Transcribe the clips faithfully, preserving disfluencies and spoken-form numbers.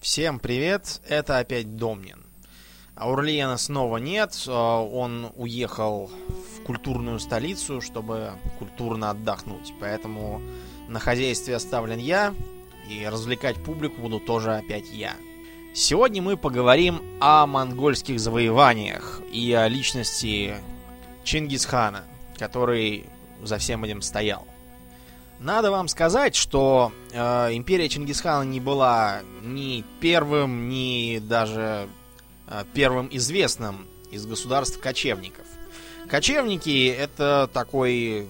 Всем привет, это опять Домнин. Урлиена снова нет, он уехал в культурную столицу, чтобы культурно отдохнуть. Поэтому на хозяйстве оставлен я, и развлекать публику буду тоже опять я. Сегодня мы поговорим о монгольских завоеваниях и о личности Чингисхана, который за всем этим стоял. Надо вам сказать, что э, империя Чингисхана не была ни первым, ни даже э, первым известным из государств кочевников. Кочевники — это такой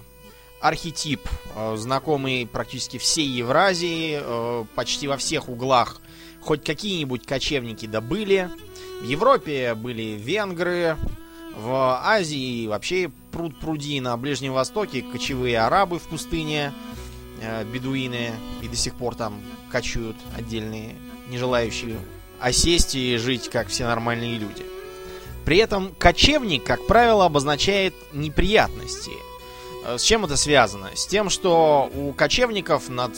архетип, э, знакомый практически всей Евразии, э, почти во всех углах. Хоть какие-нибудь кочевники да были. В Европе были венгры, в Азии вообще пруд-пруди, на Ближнем Востоке кочевые арабы в пустыне, бедуины, и до сих пор там кочуют отдельные, не желающие осесть и жить, как все нормальные люди. При этом кочевник, как правило, обозначает неприятности. С чем это связано? С тем, что у кочевников над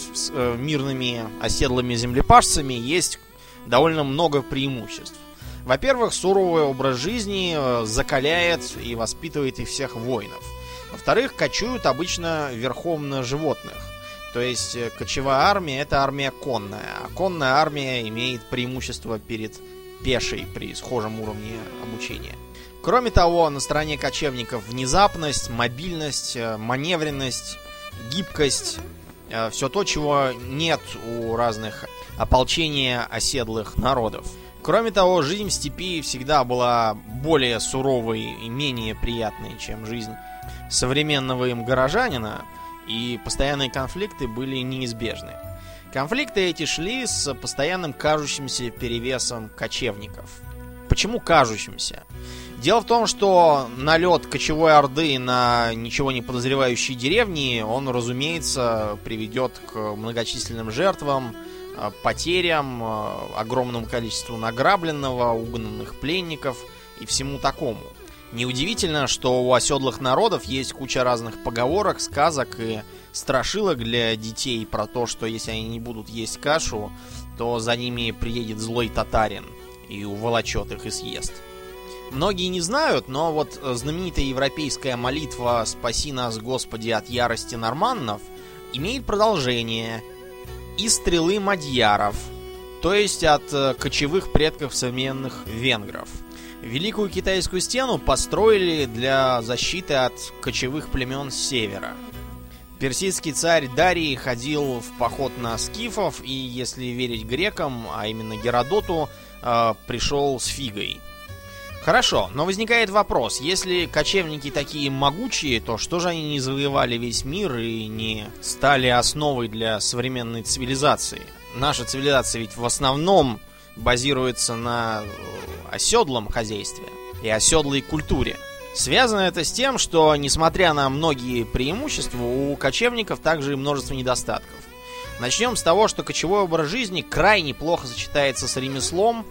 мирными оседлыми землепашцами есть довольно много преимуществ. Во-первых, суровый образ жизни закаляет и воспитывает их всех воинов. Во-вторых, кочуют обычно верхом на животных. То есть кочевая армия — это армия конная, а конная армия имеет преимущество перед пешей при схожем уровне обучения. Кроме того, на стороне кочевников внезапность, мобильность, маневренность, гибкость — все то, чего нет у разных ополчений оседлых народов. Кроме того, жизнь в степи всегда была более суровой и менее приятной, чем жизнь современного им горожанина, и постоянные конфликты были неизбежны. Конфликты эти шли с постоянным кажущимся перевесом кочевников. Почему кажущимся? Дело в том, что налет кочевой орды на ничего не подозревающие деревни, он, разумеется, приведет к многочисленным жертвам, потерям, огромному количеству награбленного, угнанных пленников и всему такому. Неудивительно, что у оседлых народов есть куча разных поговорок, сказок и страшилок для детей про то, что если они не будут есть кашу, то за ними приедет злой татарин и уволочет их и съест. Многие не знают, но вот знаменитая европейская молитва «Спаси нас, Господи, от ярости норманнов» имеет продолжение «И стрелы мадьяров», то есть от кочевых предков современных венгров. Великую китайскую стену построили для защиты от кочевых племен с севера. Персидский царь Дарий ходил в поход на скифов и, если верить грекам, а именно Геродоту, пришел с фигой. Хорошо, но возникает вопрос: если кочевники такие могучие, то что же они не завоевали весь мир и не стали основой для современной цивилизации? Наша цивилизация ведь в основном базируется на оседлом хозяйстве и оседлой культуре. Связано это с тем, что, несмотря на многие преимущества, у кочевников также и множество недостатков. Начнем с того, что кочевой образ жизни крайне плохо сочетается с ремеслом,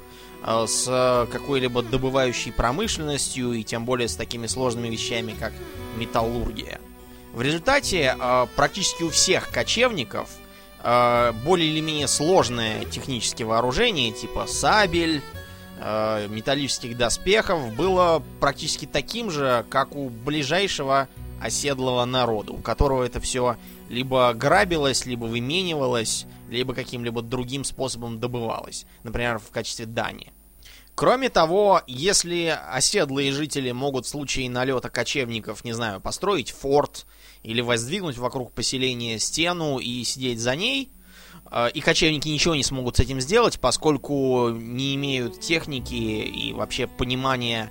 с какой-либо добывающей промышленностью и тем более с такими сложными вещами, как металлургия. В результате практически у всех кочевников более или менее сложное техническое вооружение, типа сабель, металлических доспехов, было практически таким же, как у ближайшего оседлого народа, у которого это все либо грабилось, либо выменивалось, либо каким-либо другим способом добывалось, например, в качестве дани. Кроме того, если оседлые жители могут в случае налета кочевников, не знаю, построить форт или воздвигнуть вокруг поселения стену и сидеть за ней, и кочевники ничего не смогут с этим сделать, поскольку не имеют техники и вообще понимания,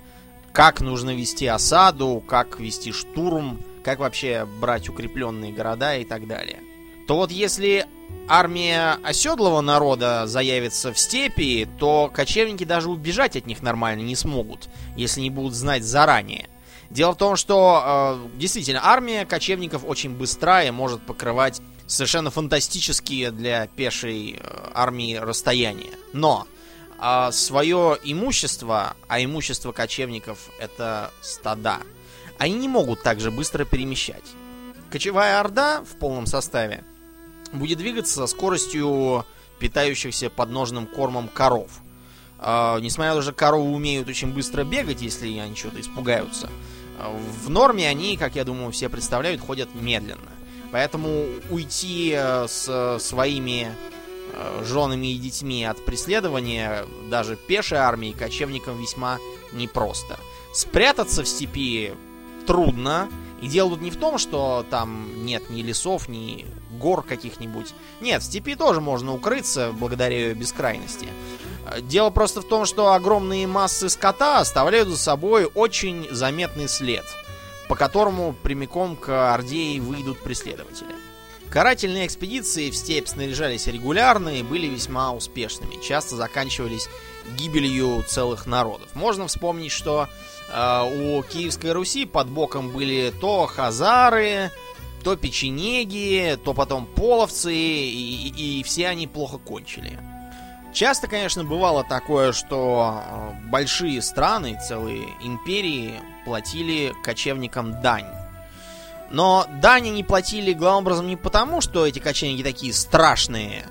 как нужно вести осаду, как вести штурм, как вообще брать укрепленные города и так далее, то вот если армия оседлого народа заявится в степи, то кочевники даже убежать от них нормально не смогут, если не будут знать заранее. Дело в том, что э, действительно армия кочевников очень быстра и может покрывать совершенно фантастические для пешей армии расстояния. Но э, свое имущество, а имущество кочевников — это стада, они не могут так же быстро перемещать. Кочевая орда в полном составе будет двигаться со скоростью питающихся подножным кормом коров. Э, несмотря на то, что коровы умеют очень быстро бегать, если они чего-то испугаются, в норме они, как я думаю, все представляют, ходят медленно. Поэтому уйти с своими женами и детьми от преследования даже пешей армии кочевникам весьма непросто. Спрятаться в степи трудно. И дело тут не в том, что там нет ни лесов, ни гор каких-нибудь. Нет, в степи тоже можно укрыться благодаря ее бескрайности. Дело просто в том, что огромные массы скота оставляют за собой очень заметный след, по которому прямиком к Орде и выйдут преследователи. Карательные экспедиции в степь снаряжались регулярно и были весьма успешными. Часто заканчивались гибелью целых народов. Можно вспомнить, что э, у Киевской Руси под боком были то хазары, то печенеги, то потом половцы, и, и, и все они плохо кончили. Часто, конечно, бывало такое, что большие страны, целые империи платили кочевникам дань. Но дань они платили главным образом не потому, что эти кочевники такие страшные,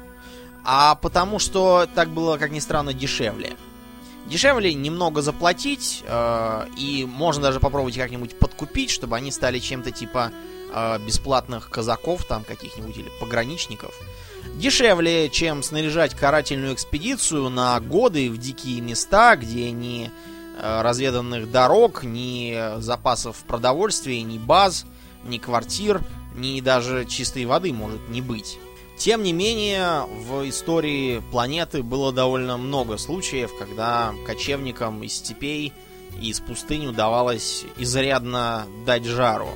а потому, что так было, как ни странно, дешевле. Дешевле немного заплатить, э, и можно даже попробовать как-нибудь подкупить, чтобы они стали чем-то типа э, бесплатных казаков там каких-нибудь или пограничников. Дешевле, чем снаряжать карательную экспедицию на годы в дикие места, где ни разведанных дорог, ни запасов продовольствия, ни баз, ни квартир, ни даже чистой воды может не быть. Тем не менее, в истории планеты было довольно много случаев, когда кочевникам из степей и из пустынь удавалось изрядно дать жару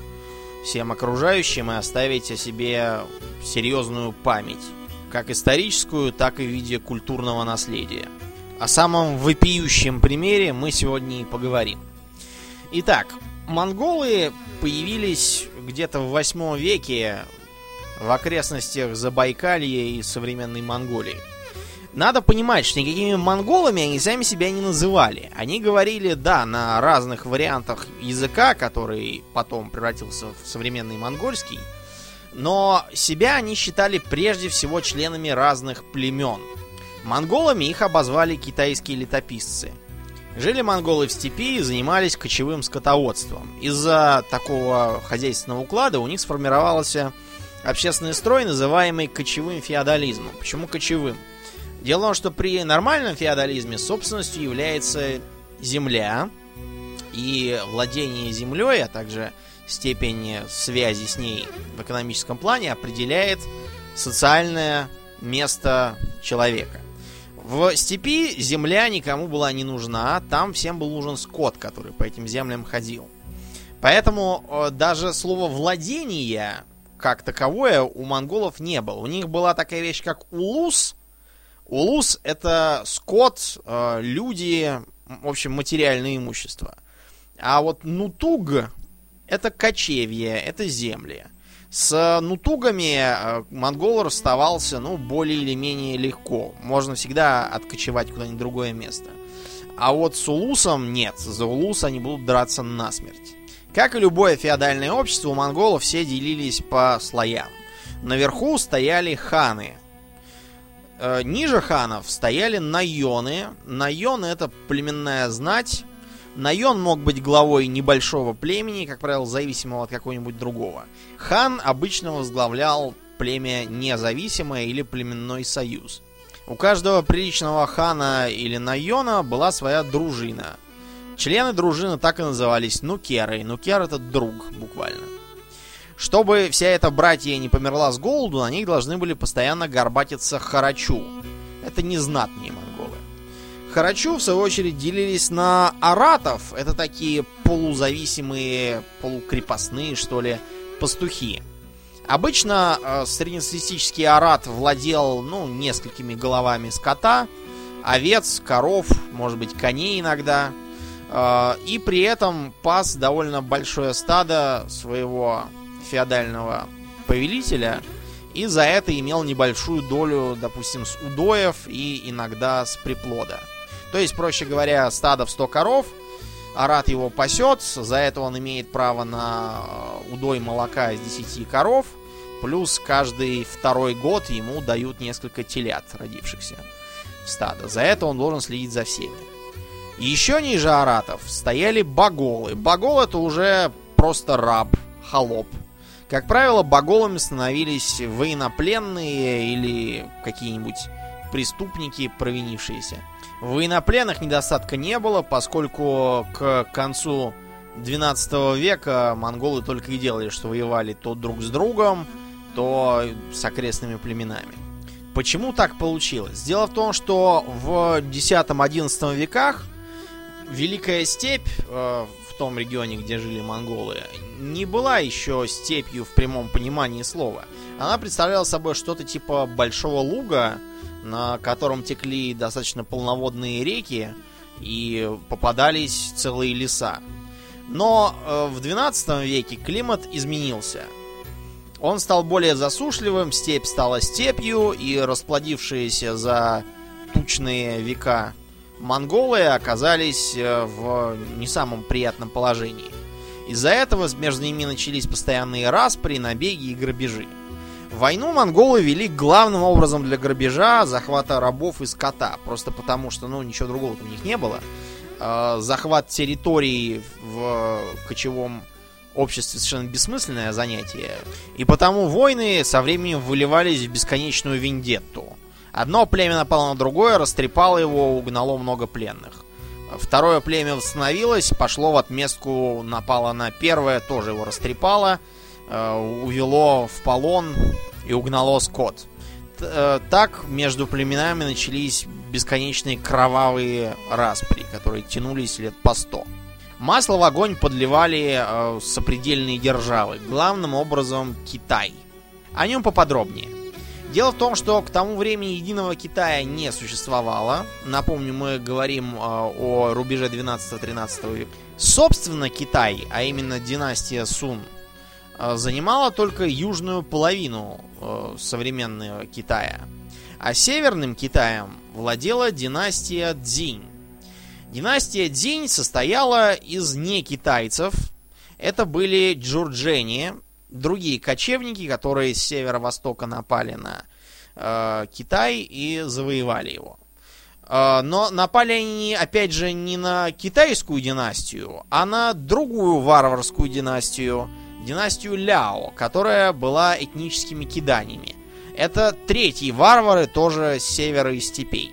всем окружающим и оставить о себе серьезную память, как историческую, так и в виде культурного наследия. О самом вопиющем примере мы сегодня и поговорим. Итак, монголы появились где-то в восьмом веке в окрестностях Забайкалья и современной Монголии. Надо понимать, что никакими монголами они сами себя не называли. Они говорили, да, на разных вариантах языка, который потом превратился в современный монгольский, но себя они считали прежде всего членами разных племен. Монголами их обозвали китайские летописцы. Жили монголы в степи и занимались кочевым скотоводством. Из-за такого хозяйственного уклада у них сформировался общественный строй, называемый кочевым феодализмом. Почему кочевым? Дело в том, что при нормальном феодализме собственностью является земля, и владение землей, а также степень связи с ней в экономическом плане определяет социальное место человека. В степи земля никому была не нужна, там всем был нужен скот, который по этим землям ходил. Поэтому даже слово «владение» как таковое у монголов не было. У них была такая вещь, как улус. Улус — это скот, люди, в общем, материальное имущество. А вот нутуг — это кочевье, это земли. С нутугами монгол расставался, ну, более или менее легко. Можно всегда откочевать куда-нибудь другое место. А вот с улусом нет. За улус они будут драться насмерть. Как и любое феодальное общество, у монголов все делились по слоям. Наверху стояли ханы. Ниже ханов стояли наёны. Наёны — это племенная знать. Наён мог быть главой небольшого племени, как правило, зависимого от какого-нибудь другого. Хан обычно возглавлял племя независимое или племенной союз. У каждого приличного хана или наёна была своя дружина. Члены дружины так и назывались нукеры. Нукер — это друг, буквально. Чтобы вся эта братья не померла с голоду, на них должны были постоянно горбатиться харачу. Это незнатные монголы. Харачу, в свою очередь, делились на аратов. Это такие полузависимые, полукрепостные, что ли, пастухи. Обычно э, среднестатистический арат владел, ну, несколькими головами скота, овец, коров, может быть, коней иногда. Э, и при этом пас довольно большое стадо своего феодального повелителя, и за это имел небольшую долю, допустим, с удоев и иногда с приплода. То есть, проще говоря, стадо в сто коров, арат его пасет, за это он имеет право на удой молока из десяти коров, плюс каждый второй год ему дают несколько телят, родившихся в стадо. За это он должен следить за всеми. И еще ниже аратов стояли баголы. Багол — это уже просто раб, холоп. Как правило, баголами становились военнопленные или какие-нибудь преступники, провинившиеся. Военнопленных недостатка не было, поскольку к концу двенадцатого века монголы только и делали, что воевали то друг с другом, то с окрестными племенами. Почему так получилось? Дело в том, что в десятом-одиннадцатом веках Великая степь, э, в том регионе, где жили монголы, не была еще степью в прямом понимании слова. Она представляла собой что-то типа большого луга, на котором текли достаточно полноводные реки и попадались целые леса. Но э, в двенадцатом веке климат изменился. Он стал более засушливым, степь стала степью, и расплодившиеся за тучные века монголы оказались в не самом приятном положении. Из-за этого между ними начались постоянные распри, набеги и грабежи. Войну монголы вели главным образом для грабежа, захвата рабов и скота, просто потому что, ну, ничего другого у них не было. Захват территории в кочевом обществе совершенно бессмысленное занятие. И потому войны со временем выливались в бесконечную вендетту. Одно племя напало на другое, растрепало его, угнало много пленных. Второе племя восстановилось, пошло в отместку, напало на первое, тоже его растрепало, увело в полон и угнало скот. Так между племенами начались бесконечные кровавые распри, которые тянулись лет по сто. Масло в огонь подливали э, сопредельные державы, главным образом Китай. О нем поподробнее. Дело в том, что к тому времени единого Китая не существовало. Напомню, мы говорим э, о рубеже двенадцатого-тринадцатого века. Собственно, Китай, а именно династия Сун, э, занимала только южную половину э, современного Китая. А северным Китаем владела династия Цзинь. Династия Цзинь состояла из некитайцев. Это были джурджени, другие кочевники, которые с северо-востока напали на э, Китай и завоевали его. Э, но напали они, опять же, не на китайскую династию, а на другую варварскую династию, династию Ляо, которая была этническими киданиями. Это третьи варвары, тоже с севера и степей.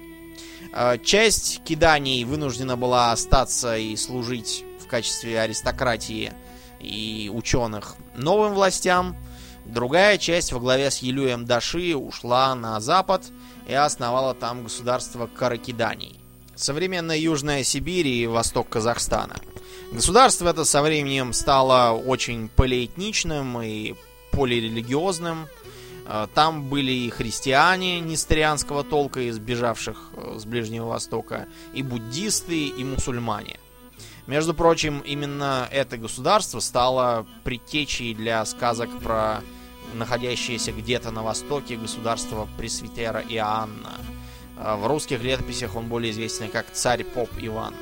Часть киданий вынуждена была остаться и служить в качестве аристократии и ученых новым властям. Другая часть во главе с Елюем Даши ушла на запад и основала там государство Каракиданий. Современная Южная Сибирь и восток Казахстана. Государство это со временем стало очень полиэтничным и полирелигиозным. Там были и христиане несторианского толка, избежавших с Ближнего Востока, и буддисты, и мусульмане. Между прочим, именно это государство стало предтечей для сказок про находящееся где-то на востоке государство пресвитера Иоанна. В русских летописях он более известен как Царь-Поп Иван.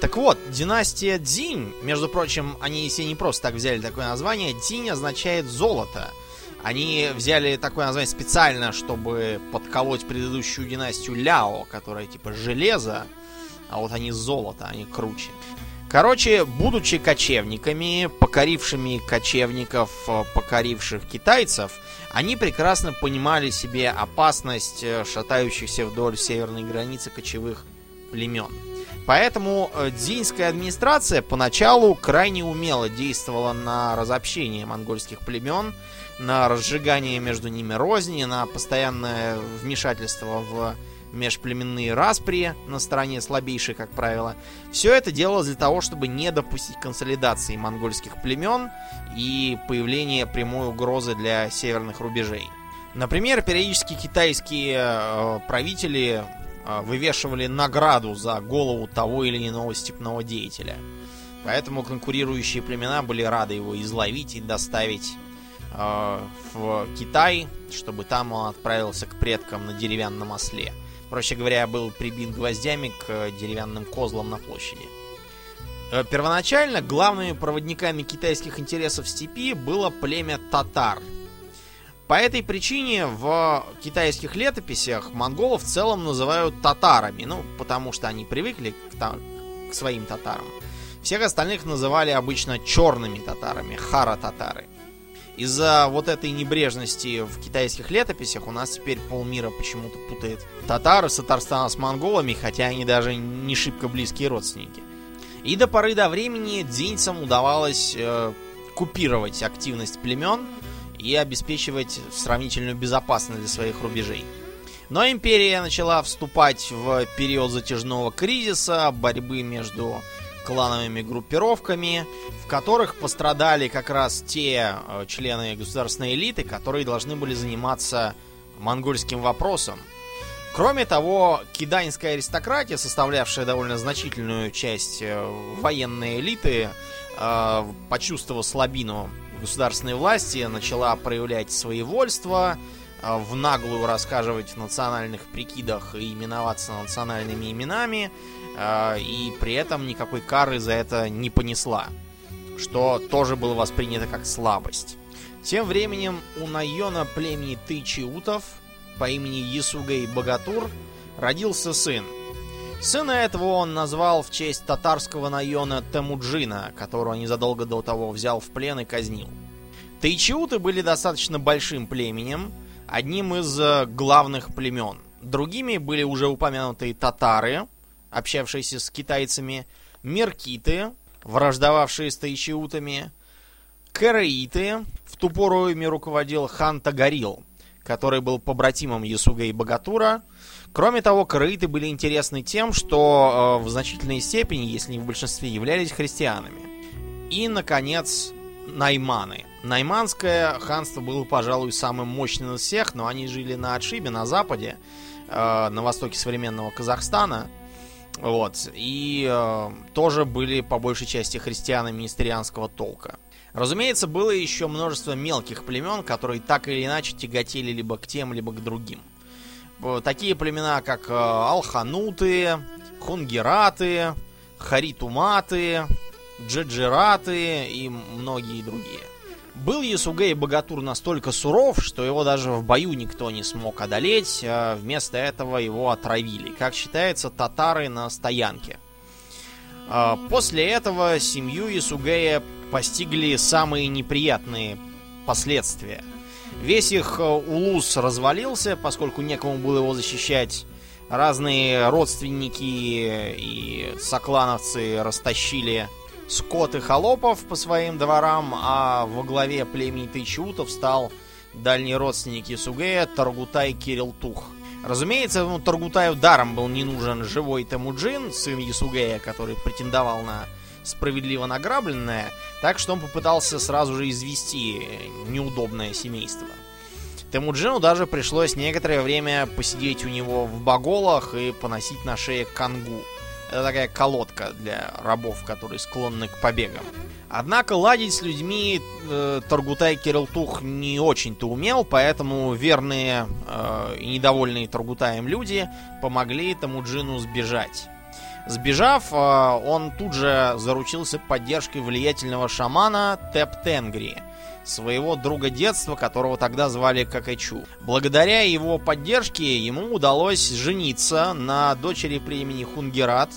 Так вот, династия Цзинь, между прочим, они себе не просто так взяли такое название, Цзинь означает «золото». Они взяли такое название специально, чтобы подколоть предыдущую династию Ляо, которая типа железо, а вот они золото, они круче. Короче, будучи кочевниками, покорившими кочевников, покоривших китайцев, они прекрасно понимали себе опасность шатающихся вдоль северной границы кочевых племен. Поэтому дзиньская администрация поначалу крайне умело действовала на разобщение монгольских племен, на разжигание между ними розни, на постоянное вмешательство в межплеменные распри на стороне слабейшей, как правило. Все это делалось для того, чтобы не допустить консолидации монгольских племен и появления прямой угрозы для северных рубежей. Например, периодически китайские э, правители э, вывешивали награду за голову того или иного степного деятеля. Поэтому конкурирующие племена были рады его изловить и доставить в Китай, чтобы там он отправился к предкам на деревянном осле. Проще говоря, был прибит гвоздями к деревянным козлам на площади. Первоначально главными проводниками китайских интересов в степи было племя татар. По этой причине в китайских летописях монголов в целом называют татарами, ну, потому что они привыкли к, там, к своим татарам. Всех остальных называли обычно черными татарами, хара-татары. Из-за вот этой небрежности в китайских летописях у нас теперь полмира почему-то путает татары с Татарстана с монголами, хотя они даже не шибко близкие родственники. И до поры до времени дзиньцам удавалось э, купировать активность племен и обеспечивать сравнительную безопасность для своих рубежей. Но империя начала вступать в период затяжного кризиса, борьбы между клановыми группировками, в которых пострадали как раз те члены государственной элиты, которые должны были заниматься монгольским вопросом. Кроме того, киданьская аристократия, составлявшая довольно значительную часть военной элиты, почувствовав слабину государственной власти, начала проявлять своевольство, в наглую расхаживать в национальных прикидах и именоваться национальными именами, и при этом никакой кары за это не понесла, что тоже было воспринято как слабость. Тем временем у Найона племени тычиутов по имени Есугей-багатур родился сын. Сына этого он назвал в честь татарского Найона Темуджина, которого незадолго до того взял в плен и казнил. Тайчиуты были достаточно большим племенем, одним из главных племен. Другими были уже упомянутые татары, общавшиеся с китайцами, меркиты, враждовавшие с тайчиутами, караиты, в ту пору ими руководил хан Тагарил, который был побратимом Есугей-багатура. Кроме того, караиты были интересны тем, что в значительной степени, если не в большинстве, являлись христианами. И, наконец, найманы. Найманское ханство было, пожалуй, самым мощным из всех, но они жили на отшибе, на западе, э, на востоке современного Казахстана. Вот. И э, тоже были, по большей части, христианами несторианского толка. Разумеется, было еще множество мелких племен, которые так или иначе тяготели либо к тем, либо к другим. Такие племена, как э, алхануты, хунгираты, харитуматы, джеджираты и многие другие. Был Есугей-багатур настолько суров, что его даже в бою никто не смог одолеть, а вместо этого его отравили, как считается, татары на стоянке. После этого семью Есугея постигли самые неприятные последствия. Весь их улус развалился, поскольку некому было его защищать. Разные родственники и соклановцы растащили скот и холопов по своим дворам, а во главе племени тайчиутов стал дальний родственник Есугея Таргутай Кирилтух. Разумеется, ну, Таргутаю даром был не нужен живой Темуджин, сын Есугея, который претендовал на справедливо награбленное, так что он попытался сразу же извести неудобное семейство. Темуджину даже пришлось некоторое время посидеть у него в баголах и поносить на шее кангу. Это такая колодка для рабов, которые склонны к побегам. Однако ладить с людьми э, Таргутай Кирилтух не очень-то умел, поэтому верные э, и недовольные Таргутаем люди помогли Темуджину сбежать. Сбежав, э, он тут же заручился поддержкой влиятельного шамана Тэб-Тэнгри, своего друга детства, которого тогда звали Какачу. Благодаря его поддержке ему удалось жениться на дочери племени Хунгират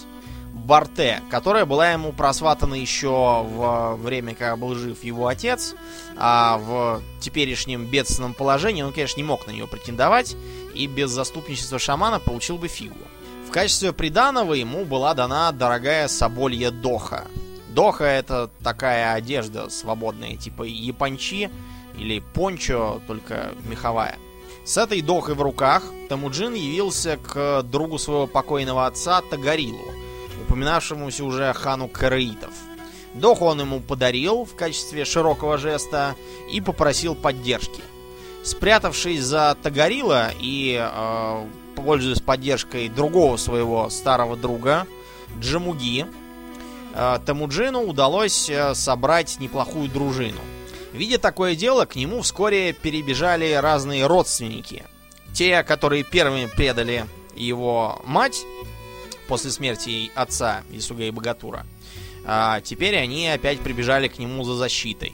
Бортэ, которая была ему просватана еще во время, когда был жив его отец, а в теперешнем бедственном положении он, конечно, не мог на нее претендовать и без заступничества шамана получил бы фигу. В качестве приданого ему была дана дорогая соболья доха. Доха — это такая одежда свободная, типа япончи или пончо, только меховая. С этой дохой в руках Темуджин явился к другу своего покойного отца Тагарилу, упоминавшемуся уже хану караитов. Доху он ему подарил в качестве широкого жеста и попросил поддержки. Спрятавшись за Тагарила и э, пользуясь поддержкой другого своего старого друга Джамуги, Темуджину удалось собрать неплохую дружину. Видя такое дело, к нему вскоре перебежали разные родственники. Те, которые первыми предали его мать после смерти отца Есугей-багатура. А теперь они опять прибежали к нему за защитой.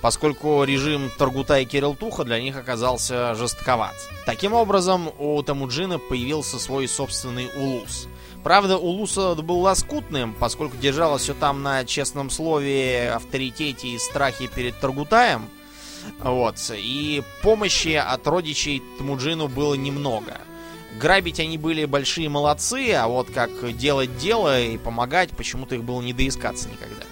поскольку режим Таргутая Кирилтуха для них оказался жестковат. Таким образом, у Темуджина появился свой собственный улус. Правда, улус был лоскутным, поскольку держалось все там на честном слове, авторитете и страхе перед Таргутаем. Вот. И помощи от родичей Темуджину было немного. Грабить они были большие молодцы, а вот как делать дело и помогать, почему-то их было не доискаться никогда.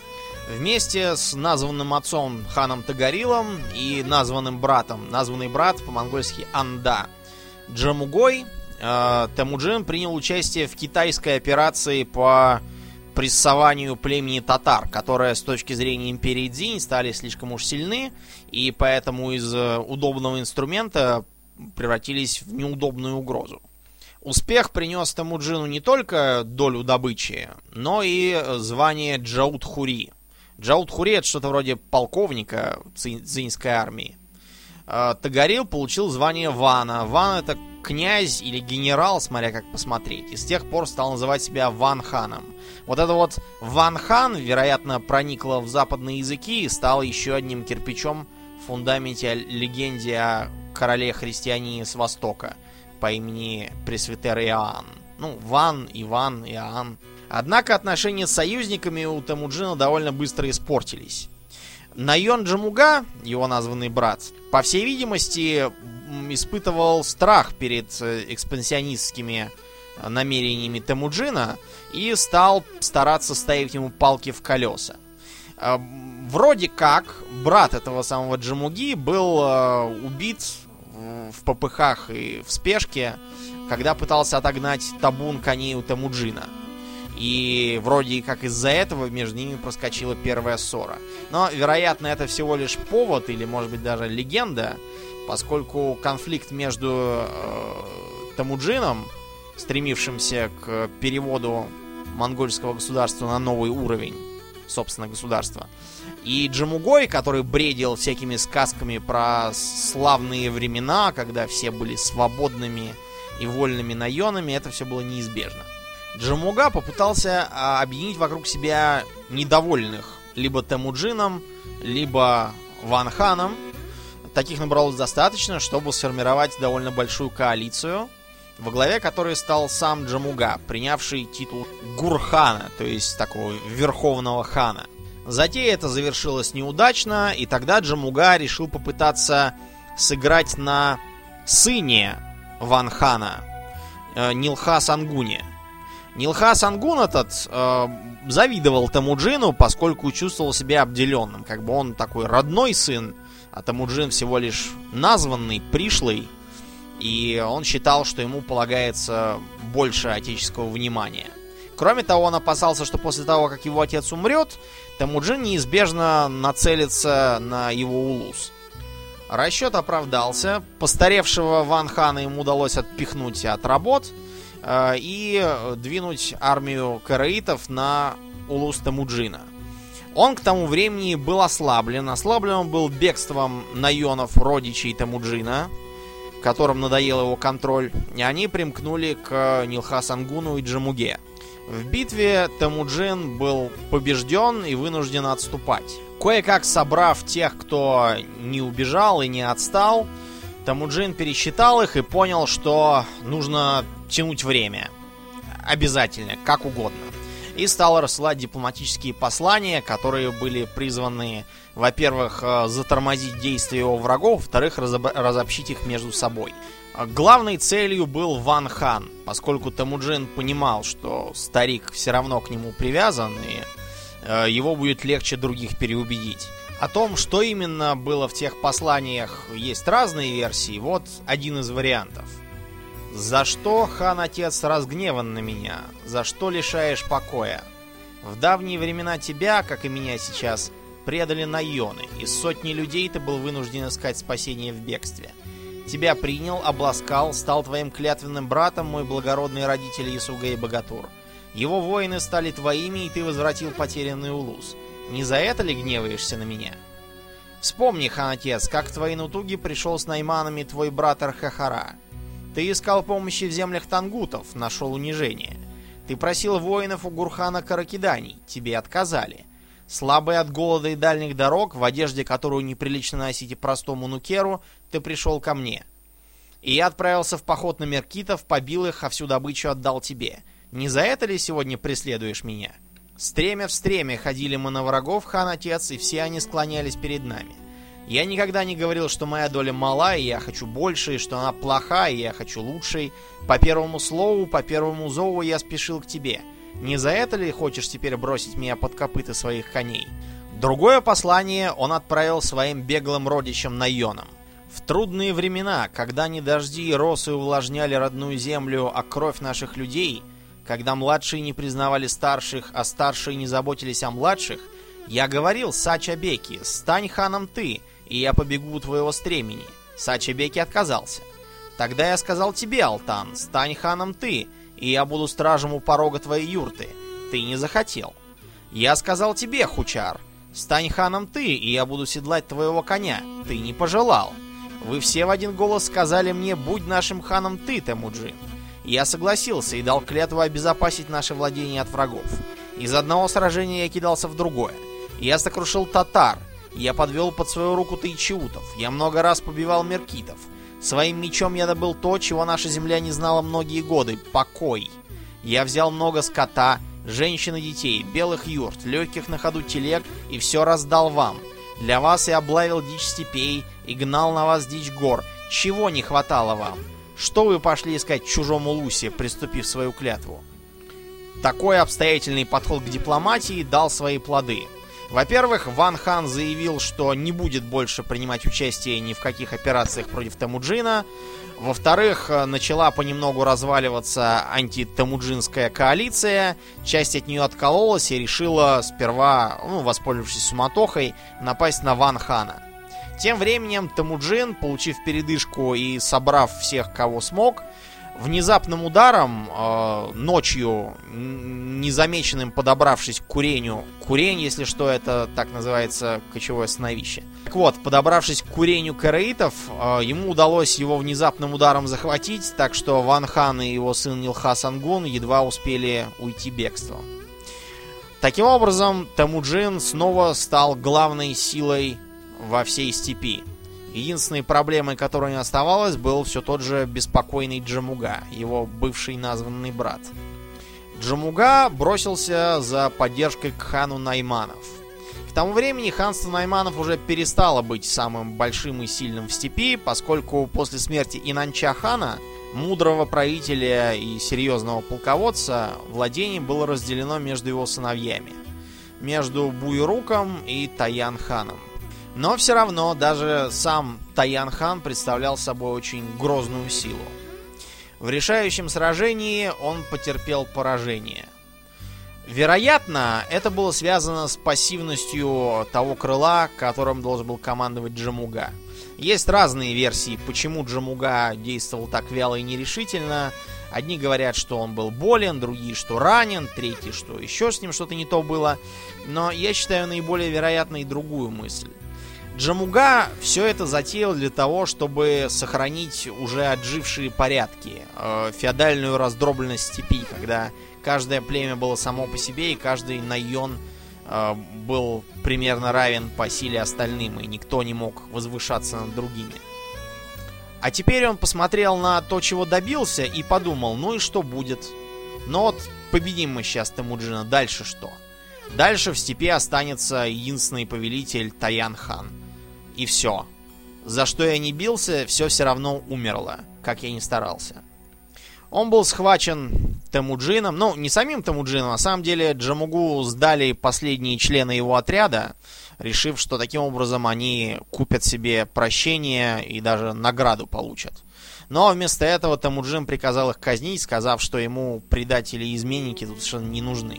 Вместе с названным отцом ханом Тагарилом и названным братом, названный брат по-монгольски Анда Джамугой, э, Темуджин принял участие в китайской операции по прессованию племени татар, которые с точки зрения империи Цзинь стали слишком уж сильны, и поэтому из удобного инструмента превратились в неудобную угрозу. Успех принес Темуджину не только долю добычи, но и звание Джаудхури. Джаудхури — это что-то вроде полковника цзиньской армии. Тагарил получил звание Вана. Ван — это князь или генерал, смотря как посмотреть. И с тех пор стал называть себя Ванханом. Вот это вот Ванхан, вероятно, проникло в западные языки и стало еще одним кирпичом в фундаменте о легенде о короле-христианине с Востока по имени Пресвитер Иоанн. Ну, Ван, Иван, Иоанн. Однако отношения с союзниками у Темуджина довольно быстро испортились. Найон Джамуга, его названный брат, по всей видимости, испытывал страх перед экспансионистскими намерениями Темуджина и стал стараться ставить ему палки в колеса. Вроде как брат этого самого Джамуги был убит в попыхах и в спешке, когда пытался отогнать табун коней у Темуджина. И вроде как из-за этого между ними проскочила первая ссора. Но, вероятно, это всего лишь повод или, может быть, даже легенда, поскольку конфликт между э, Темуджином, стремившимся к переводу монгольского государства на новый уровень, собственно, государства, и Джамугой, который бредил всякими сказками про славные времена, когда все были свободными и вольными наёнами, это все было неизбежно. Джамуга попытался объединить вокруг себя недовольных либо Темуджином, либо Ванханом. Таких набралось достаточно, чтобы сформировать довольно большую коалицию, во главе которой стал сам Джамуга, принявший титул Гурхана, то есть такого верховного хана. Затея эта завершилась неудачно, и тогда Джамуга решил попытаться сыграть на сыне Ванхана, Нилха-Сангуне. Нилха-Сангун этот э, завидовал Темуджину, поскольку чувствовал себя обделенным. Как бы он такой родной сын, а Темуджин всего лишь названный, пришлый. И он считал, что ему полагается больше отеческого внимания. Кроме того, он опасался, что после того, как его отец умрет, Темуджин неизбежно нацелится на его улус. Расчет оправдался. Постаревшего Ванхана ему удалось отпихнуть от работ и двинуть армию караитов на улус Темуджина. Он к тому времени был ослаблен. Ослаблен он был бегством наёнов родичей Темуджина, которым надоел его контроль, и они примкнули к Нилха-Сангуну и Джамуге. В битве Темуджин был побежден и вынужден отступать. Кое-как собрав тех, кто не убежал и не отстал, Темуджин пересчитал их и понял, что нужно тянуть время. Обязательно, как угодно. И стал рассылать дипломатические послания, которые были призваны, во-первых, затормозить действия его врагов, во-вторых, разоб- разобщить их между собой. Главной целью был Ван Хан, поскольку Темуджин понимал, что старик все равно к нему привязан, и его будет легче других переубедить. О том, что именно было в тех посланиях, есть разные версии. Вот один из вариантов. «За что, хан-отец, разгневан на меня? За что лишаешь покоя? В давние времена тебя, как и меня сейчас, предали наёны. Из сотни людей ты был вынужден искать спасение в бегстве. Тебя принял, обласкал, стал твоим клятвенным братом мой благородный родитель Есугей-багатур. Его воины стали твоими, и ты возвратил потерянный улус. Не за это ли гневаешься на меня? Вспомни, хан-отец, как к твоей нутуге пришел с найманами твой брат Архахара. Ты искал помощи в землях тангутов, нашел унижение. Ты просил воинов у Гурхана Каракиданий, тебе отказали. Слабый от голода и дальних дорог, в одежде, которую неприлично носить и простому нукеру, ты пришел ко мне. И я отправился в поход на меркитов, побил их, а всю добычу отдал тебе. Не за это ли сегодня преследуешь меня? Стремя в стремя ходили мы на врагов, хан-отец, и все они склонялись перед нами. Я никогда не говорил, что моя доля мала, и я хочу больше, и что она плоха, и я хочу лучшей. По первому слову, по первому зову я спешил к тебе. Не за это ли хочешь теперь бросить меня под копыта своих коней? Другое послание он отправил своим беглым родичам Найонам. В трудные времена, когда не дожди и росы увлажняли родную землю, а кровь наших людей, когда младшие не признавали старших, а старшие не заботились о младших, я говорил Сача-беки, стань ханом ты, и я побегу твоего стремени. Сача-беки отказался. Тогда я сказал тебе, Алтан, стань ханом ты, и я буду стражем у порога твоей юрты. Ты не захотел. Я сказал тебе, Хучар, стань ханом ты, и я буду седлать твоего коня. Ты не пожелал. Вы все в один голос сказали мне, будь нашим ханом ты, Темуджин. Я согласился и дал клятву обезопасить наше владение от врагов. Из одного сражения я кидался в другое. Я сокрушил татар. Я подвел под свою руку тайчиутов. Я много раз побивал меркитов. Своим мечом я добыл то, чего наша земля не знала многие годы — покой. Я взял много скота, женщин и детей, белых юрт, легких на ходу телег и все раздал вам. Для вас я облавил дичь степей и гнал на вас дичь гор. Чего не хватало вам? Что вы пошли искать чужому лусе, приступив свою клятву? Такой обстоятельный подход к дипломатии дал свои плоды. Во-первых, Ван Хан заявил, что не будет больше принимать участие ни в каких операциях против Темуджина. Во-вторых, начала понемногу разваливаться антитемуджинская коалиция. Часть от нее откололась и решила сперва, ну, воспользовавшись суматохой, напасть на Ван Хана. Тем временем Темуджин, получив передышку и собрав всех, кого смог, внезапным ударом, э, ночью, незамеченным подобравшись к курению, курень, если что, это так называется кочевое становище. Так вот, подобравшись к курению караитов, э, ему удалось его внезапным ударом захватить, так что Ван Хан и его сын Нилха-Сангун едва успели уйти бегством. Таким образом, Темуджин снова стал главной силой во всей степи. Единственной проблемой, которой не оставалось, был все тот же беспокойный Джамуга, его бывший названный брат. Джамуга бросился за поддержкой к хану Найманов. К тому времени ханство Найманов уже перестало быть самым большим и сильным в степи, поскольку после смерти Инанча хана, мудрого правителя и серьезного полководца, владение было разделено между его сыновьями, между Буйруком и Таян ханом. Но все равно даже сам Таян хан представлял собой очень грозную силу. В решающем сражении он потерпел поражение. Вероятно, это было связано с пассивностью того крыла, которым должен был командовать Джамуга. Есть разные версии, почему Джамуга действовал так вяло и нерешительно. Одни говорят, что он был болен, другие, что ранен, третьи, что еще с ним что-то не то было. Но я считаю наиболее вероятной другую мысль. Джамуга все это затеял для того, чтобы сохранить уже отжившие порядки, э, феодальную раздробленность степи, когда каждое племя было само по себе, и каждый найон э, был примерно равен по силе остальным, и никто не мог возвышаться над другими. А теперь он посмотрел на то, чего добился, и подумал, ну и что будет? Ну вот, победим мы сейчас Темуджина, дальше что? Дальше в степи останется единственный повелитель Таян хан. И все. За что я не бился, все все равно умерло, как я не старался. Он был схвачен Темуджином, ну, не самим Темуджином, на самом деле Джамугу сдали последние члены его отряда, решив, что таким образом они купят себе прощение и даже награду получат. Но вместо этого Темуджин приказал их казнить, сказав, что ему предатели и изменники тут совершенно не нужны.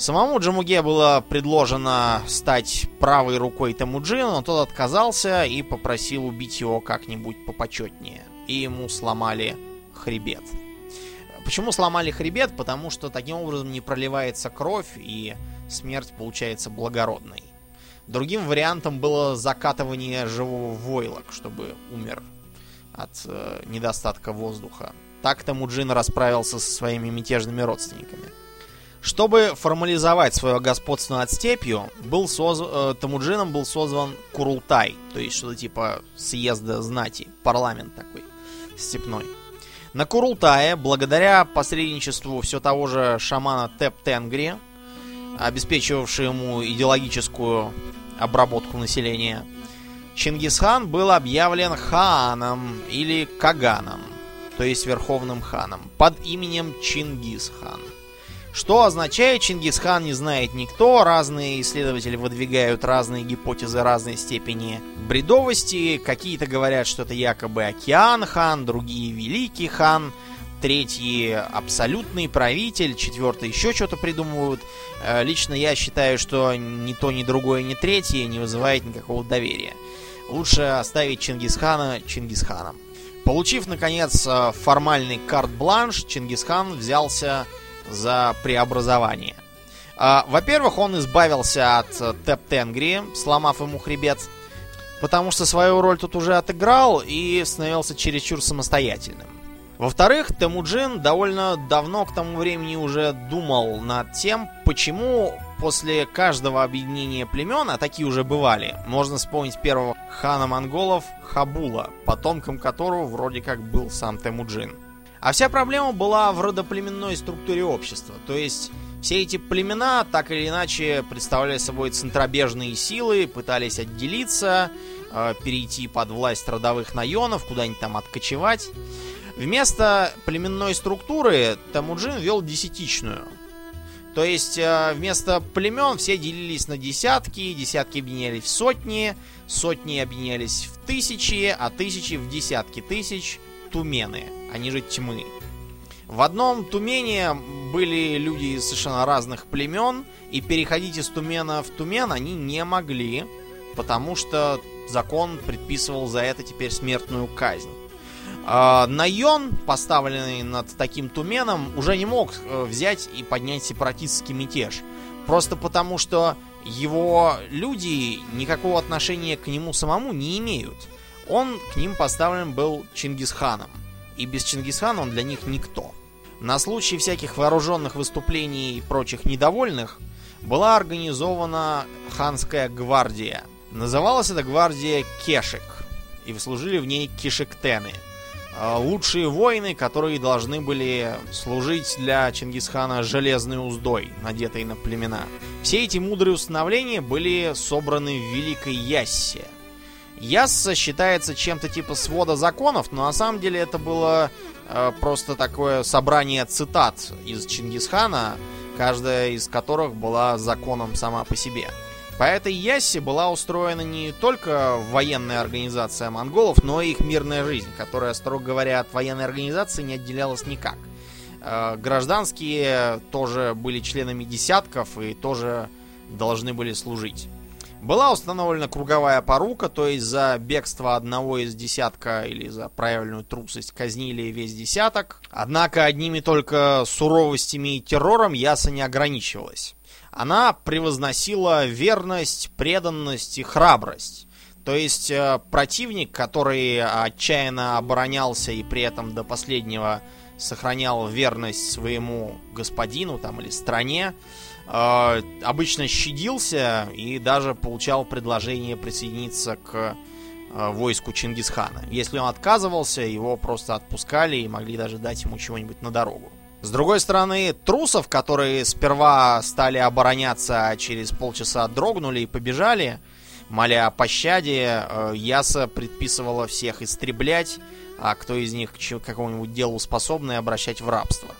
Самому Джамуге было предложено стать правой рукой Темуджина, но тот отказался и попросил убить его как-нибудь попочетнее. И ему сломали хребет. Почему сломали хребет? Потому что таким образом не проливается кровь, и смерть получается благородной. Другим вариантом было закатывание живого в войлок, чтобы умер от э, недостатка воздуха. Так Темуджин расправился со своими мятежными родственниками. Чтобы формализовать свое господство над степью, был соз... Темуджином был созван Курултай, то есть что-то типа съезда знати, парламент такой степной. На Курултае, благодаря посредничеству все того же шамана Тэб-Тэнгри, обеспечивавшего ему идеологическую обработку населения, Чингисхан был объявлен ханом или каганом, то есть верховным ханом, под именем Чингисхан. Что означает Чингисхан, не знает никто. Разные исследователи выдвигают разные гипотезы разной степени бредовости. Какие-то говорят, что это якобы Океан хан, другие Великий хан, третьи абсолютный правитель, четвертый еще что-то придумывают. Лично я считаю, что ни то, ни другое, ни третье не вызывает никакого доверия. Лучше оставить Чингисхана Чингисханом. Получив, наконец, формальный карт-бланш, Чингисхан взялся за преобразование. Во-первых, он избавился от Тэб-Тэнгри, сломав ему хребет, потому что свою роль тут уже отыграл и становился чересчур самостоятельным. Во-вторых, Темуджин довольно давно к тому времени уже думал над тем, почему после каждого объединения племен, а такие уже бывали, можно вспомнить первого хана монголов Хабула, потомком которого вроде как был сам Темуджин. А вся проблема была в родоплеменной структуре общества. То есть все эти племена так или иначе представляли собой центробежные силы, пытались отделиться, э, перейти под власть родовых наёнов, куда-нибудь там откочевать. Вместо племенной структуры Темуджин вел десятичную. То есть э, вместо племен все делились на десятки, десятки объединялись в сотни, сотни объединялись в тысячи, а тысячи в десятки тысяч. Тумены, они же тьмы. В одном тумене были люди из совершенно разных племен, и переходить из тумена в тумен они не могли, потому что закон предписывал за это теперь смертную казнь. А наён, поставленный над таким туменом, уже не мог взять и поднять сепаратистский мятеж, просто потому что его люди никакого отношения к нему самому не имеют. Он к ним поставлен был Чингисханом, и без Чингисхана он для них никто. На случай всяких вооруженных выступлений и прочих недовольных была организована ханская гвардия. Называлась эта гвардия Кешек, и служили в ней кишектены, лучшие воины, которые должны были служить для Чингисхана железной уздой, надетой на племена. Все эти мудрые установления были собраны в Великой Яссе. Ясса считается чем-то типа свода законов, но на самом деле это было э, просто такое собрание цитат из Чингисхана, каждая из которых была законом сама по себе. По этой Яссе была устроена не только военная организация монголов, но и их мирная жизнь, которая, строго говоря, от военной организации не отделялась никак. Э, гражданские тоже были членами десятков и тоже должны были служить. Была установлена круговая порука, то есть за бегство одного из десятка или за проявленную трусость казнили весь десяток. Однако одними только суровостями и террором Ясса не ограничивалась. Она превозносила верность, преданность и храбрость. То есть противник, который отчаянно оборонялся и при этом до последнего сохранял верность своему господину там, или стране, обычно щадился и даже получал предложение присоединиться к войску Чингисхана. Если он отказывался, его просто отпускали и могли даже дать ему чего-нибудь на дорогу. С другой стороны, трусов, которые сперва стали обороняться, а через полчаса дрогнули и побежали, моля о пощаде, Ясса предписывала всех истреблять, а кто из них к какому-нибудь делу способный, обращать в рабство.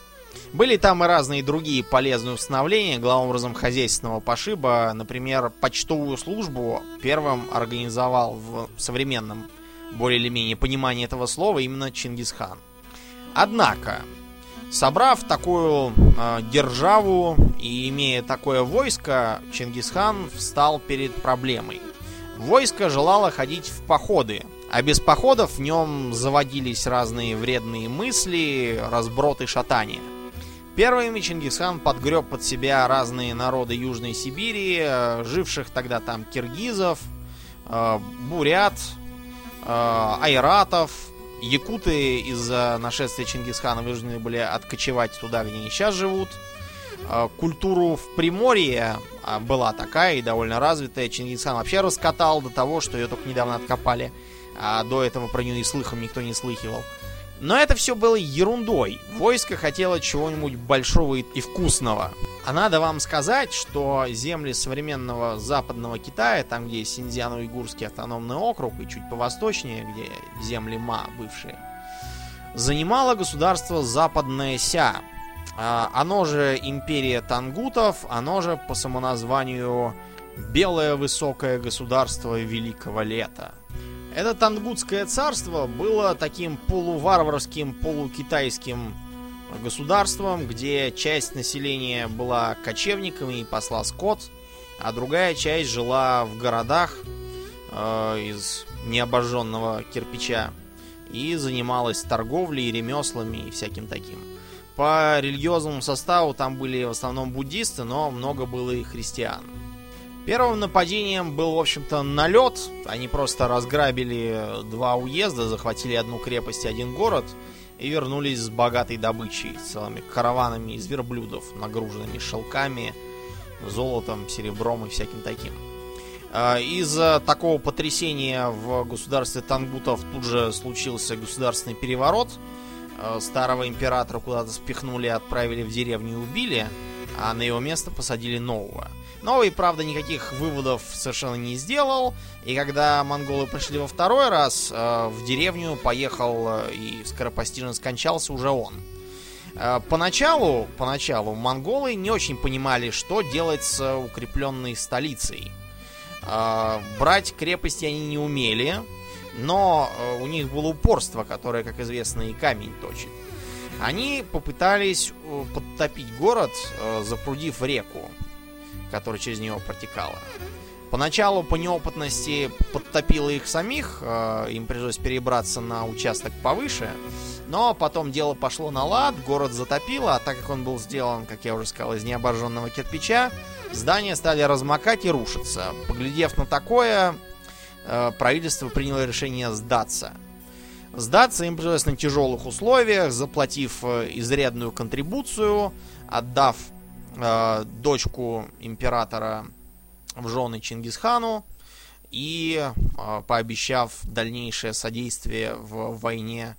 Были там и разные другие полезные установления, главным образом хозяйственного пошиба. Например, почтовую службу первым организовал в современном, более или менее, понимании этого слова именно Чингисхан. Однако, собрав такую э, державу и имея такое войско, Чингисхан встал перед проблемой. Войско желало ходить в походы. А без походов в нем заводились разные вредные мысли, разброты, шатания. Первыми Чингисхан подгреб под себя разные народы Южной Сибири, живших тогда там киргизов, бурят, айратов. Якуты из-за нашествия Чингисхана вынуждены были откочевать туда, где они сейчас живут. культуру в Приморье была такая и довольно развитая. Чингисхан вообще раскатал до того, что ее только недавно откопали. А до этого про нее и слыхом никто не слыхивал. Но это все было ерундой. Войско хотело чего-нибудь большого и вкусного. А надо вам сказать, что земли современного западного Китая, там где Синьцзяно-Уйгурский автономный округ и чуть повосточнее, где земли Ма бывшие, занимало государство Западное Ся. Оно же империя тангутов, оно же по самоназванию Белое Высокое Государство Великого Лета. Это Тангутское царство было таким полуварварским, полукитайским государством, где часть населения была кочевниками и пасла скот, а другая часть жила в городах э, из необожженного кирпича и занималась торговлей, ремеслами и всяким таким. По религиозному составу там были в основном буддисты, но много было и христиан. Первым нападением был, в общем-то, налет. Они просто разграбили два уезда, захватили одну крепость и один город и вернулись с богатой добычей, с целыми караванами из верблюдов, нагруженными шелками, золотом, серебром и всяким таким. Из-за такого потрясения в государстве тангутов тут же случился государственный переворот. Старого императора куда-то спихнули, отправили в деревню и убили, а на его место посадили нового. Новый, правда, никаких выводов совершенно не сделал. И когда монголы пришли во второй раз, э, в деревню поехал и скоропостижно скончался уже он. Э, поначалу, поначалу монголы не очень понимали, что делать с укрепленной столицей. Э, брать крепости они не умели, но у них было упорство, которое, как известно, и камень точит. Они попытались подтопить город, э, запрудив реку, которая через него протекала. Поначалу по неопытности подтопило их самих, э, им пришлось перебраться на участок повыше, но потом дело пошло на лад, город затопило, а так как он был сделан, как я уже сказал, из необожженного кирпича, здания стали размокать и рушиться. Поглядев на такое, э, правительство приняло решение сдаться. Сдаться им пришлось на тяжелых условиях, заплатив изрядную контрибуцию, отдав дочку императора в жены Чингисхану и э, пообещав дальнейшее содействие в войне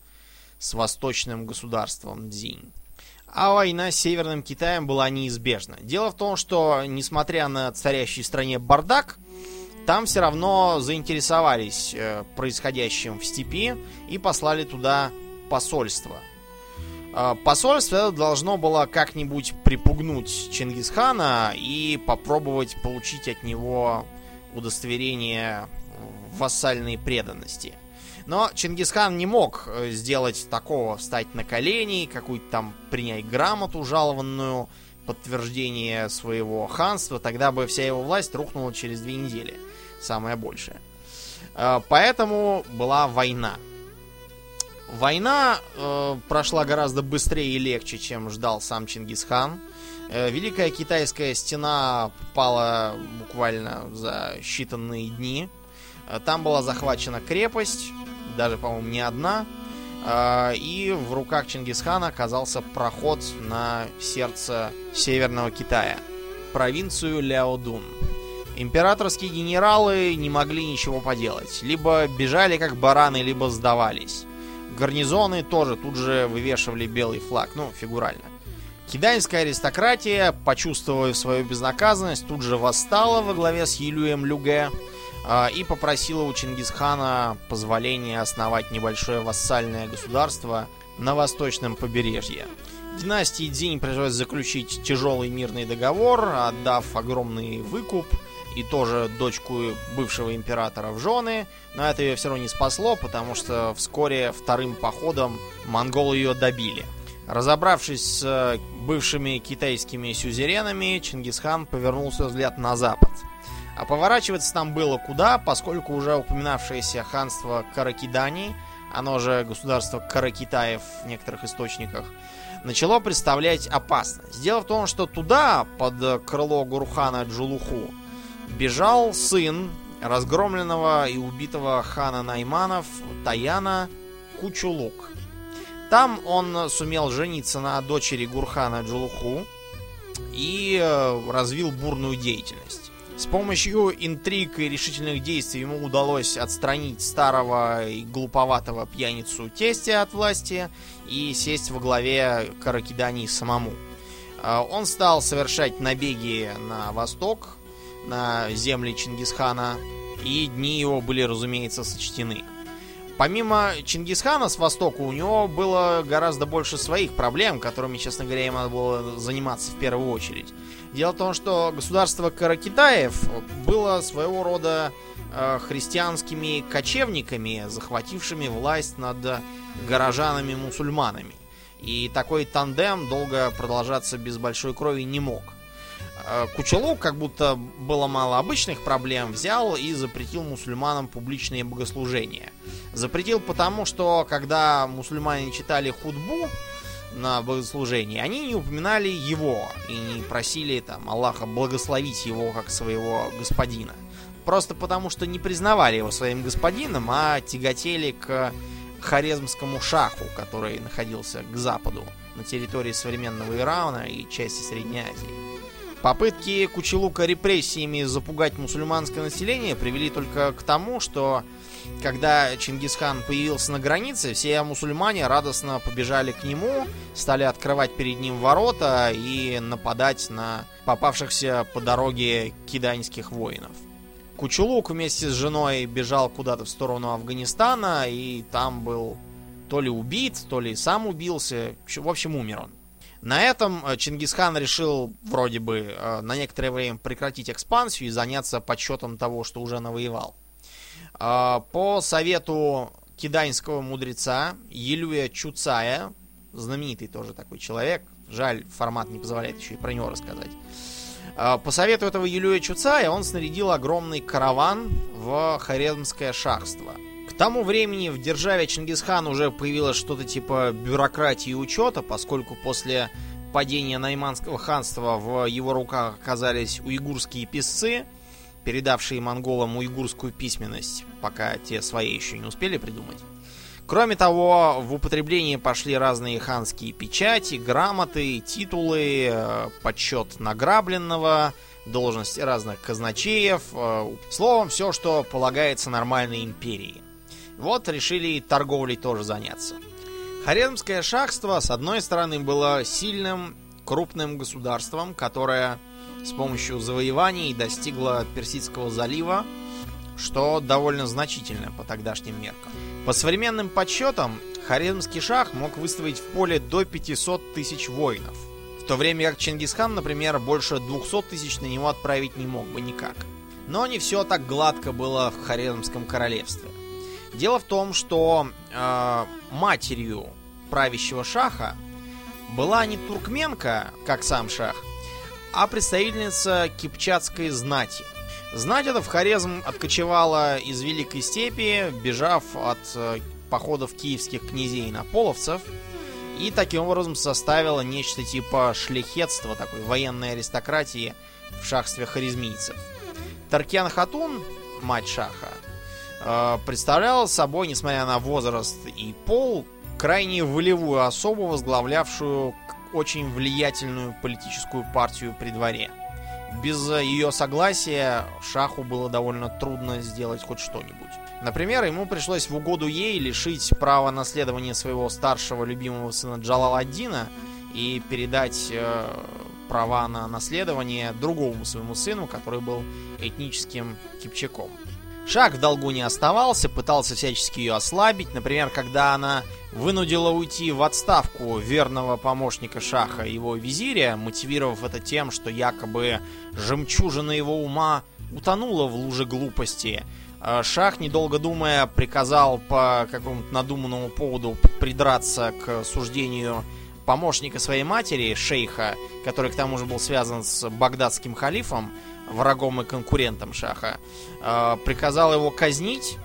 с восточным государством Цзинь. А война с Северным Китаем была неизбежна. Дело в том, что, несмотря на царящий в стране бардак, там все равно заинтересовались э, происходящим в степи и послали туда посольство. Посольство должно было как-нибудь припугнуть Чингисхана и попробовать получить от него удостоверение вассальной преданности. Но Чингисхан не мог сделать такого, встать на колени, какую-то там принять грамоту жалованную, подтверждение своего ханства, тогда бы вся его власть рухнула через две недели, самое большее. Поэтому была война. Война э, прошла гораздо быстрее и легче, чем ждал сам Чингисхан. Э, Великая Китайская стена пала буквально за считанные дни. Э, там была захвачена крепость, даже, по-моему, не одна. Э, и в руках Чингисхана оказался проход на сердце Северного Китая, провинцию Ляодун. Императорские генералы не могли ничего поделать. Либо бежали, как бараны, либо сдавались. Гарнизоны тоже тут же вывешивали белый флаг, ну, фигурально. Китайская аристократия, почувствовав свою безнаказанность, тут же восстала во главе с Елюем Люге э, и попросила у Чингисхана позволения основать небольшое вассальное государство на восточном побережье. Династии Цзинь пришлось заключить тяжелый мирный договор, отдав огромный выкуп и тоже дочку бывшего императора в жены, но это ее все равно не спасло, потому что вскоре вторым походом монголы ее добили. Разобравшись с бывшими китайскими сюзеренами, Чингисхан повернул свой взгляд на запад. А поворачиваться там было куда, поскольку уже упоминавшееся ханство Каракидани, оно же государство Каракитаев в некоторых источниках, начало представлять опасность. Дело в том, что туда, под крыло гурухана Джулуху, бежал сын разгромленного и убитого хана Найманов Таяна Кучлук. Там он сумел жениться на дочери Гурхана Джулуху и развил бурную деятельность. С помощью интриг и решительных действий ему удалось отстранить старого и глуповатого пьяницу тестя от власти и сесть во главе Каракидани самому. Он стал совершать набеги на восток, на земли Чингисхана, и дни его были, разумеется, сочтены. Помимо Чингисхана с востока у него было гораздо больше своих проблем, которыми, честно говоря, им надо было заниматься в первую очередь. Дело в том, что государство Каракидаев было своего рода э, христианскими кочевниками, захватившими власть над горожанами-мусульманами. И такой тандем долго продолжаться без большой крови не мог. Кучлук, как будто было мало обычных проблем, взял и запретил мусульманам публичные богослужения. Запретил потому, что когда мусульмане читали хутбу на богослужении, они не упоминали его и не просили там Аллаха благословить его как своего господина. Просто потому, что не признавали его своим господином, а тяготели к Хорезмскому шаху, который находился к западу, на территории современного Ирана и части Средней Азии. Попытки Кучлука репрессиями запугать мусульманское население привели только к тому, что когда Чингисхан появился на границе, все мусульмане радостно побежали к нему, стали открывать перед ним ворота и нападать на попавшихся по дороге киданьских воинов. Кучлук вместе с женой бежал куда-то в сторону Афганистана, и там был то ли убит, то ли сам убился, в общем, умер он. На этом Чингисхан решил, вроде бы, на некоторое время прекратить экспансию и заняться подсчетом того, что уже навоевал. По совету киданьского мудреца Елюя Чуцая, знаменитый тоже такой человек, жаль, формат не позволяет еще и про него рассказать. По совету этого Елюя Чуцая он снарядил огромный караван в Хорезмское шахство. К тому времени в державе Чингисхан уже появилось что-то типа бюрократии и учета, поскольку после падения Найманского ханства в его руках оказались уйгурские писцы, передавшие монголам уйгурскую письменность, пока те свои еще не успели придумать. Кроме того, в употребление пошли разные ханские печати, грамоты, титулы, подсчет награбленного, должности разных казначеев, словом, все, что полагается нормальной империи. Вот решили и торговлей тоже заняться. Хорезмское шахство, с одной стороны, было сильным, крупным государством, которое с помощью завоеваний достигло Персидского залива, что довольно значительно по тогдашним меркам. По современным подсчетам, Хорезмский шах мог выставить в поле до пятисот тысяч воинов, в то время как Чингисхан, например, больше двухсот тысяч на него отправить не мог бы никак. Но не все так гладко было в Хорезмском королевстве. Дело в том, что э, матерью правящего шаха была не туркменка, как сам шах, а представительница кипчакской знати. Знать эта в Хорезм откочевала из Великой Степи, бежав от э, походов киевских князей на половцев, и таким образом составила нечто типа шляхетства, такой военной аристократии в шахстве хорезмийцев. Таркян Хатун, мать шаха, представляла собой, несмотря на возраст и пол, крайне волевую особу, возглавлявшую очень влиятельную политическую партию при дворе. Без ее согласия шаху было довольно трудно сделать хоть что-нибудь. Например, ему пришлось в угоду ей лишить права наследования своего старшего любимого сына Джалал-ад-Дина и передать э, права на наследование другому своему сыну, который был этническим кипчаком. Шах в долгу не оставался, пытался всячески ее ослабить. Например, когда она вынудила уйти в отставку верного помощника шаха, его визиря, мотивировав это тем, что якобы жемчужина его ума утонула в луже глупости. Шах, недолго думая, приказал по какому-то надуманному поводу придраться к суждению помощника своей матери, шейха, который к тому же был связан с багдадским халифом, врагом и конкурентом шаха, э, приказал его казнить,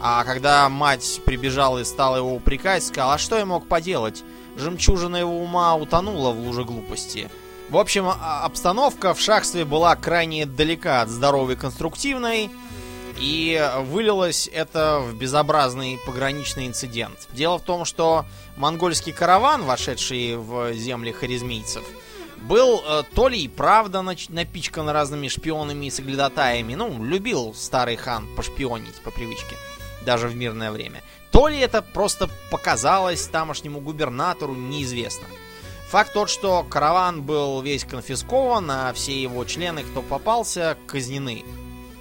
а когда мать прибежала и стала его упрекать, сказал, а что я мог поделать? Жемчужина его ума утонула в луже глупости. В общем, обстановка в шахстве была крайне далека от здоровой и конструктивной, и вылилось это в безобразный пограничный инцидент. Дело в том, что монгольский караван, вошедший в земли хорезмийцев, был э, то ли и правда нач- напичкан разными шпионами и соглядатаями, ну, любил старый хан пошпионить по привычке, даже в мирное время. То ли это просто показалось тамошнему губернатору, неизвестно. Факт тот, что караван был весь конфискован, а все его члены, кто попался, казнены.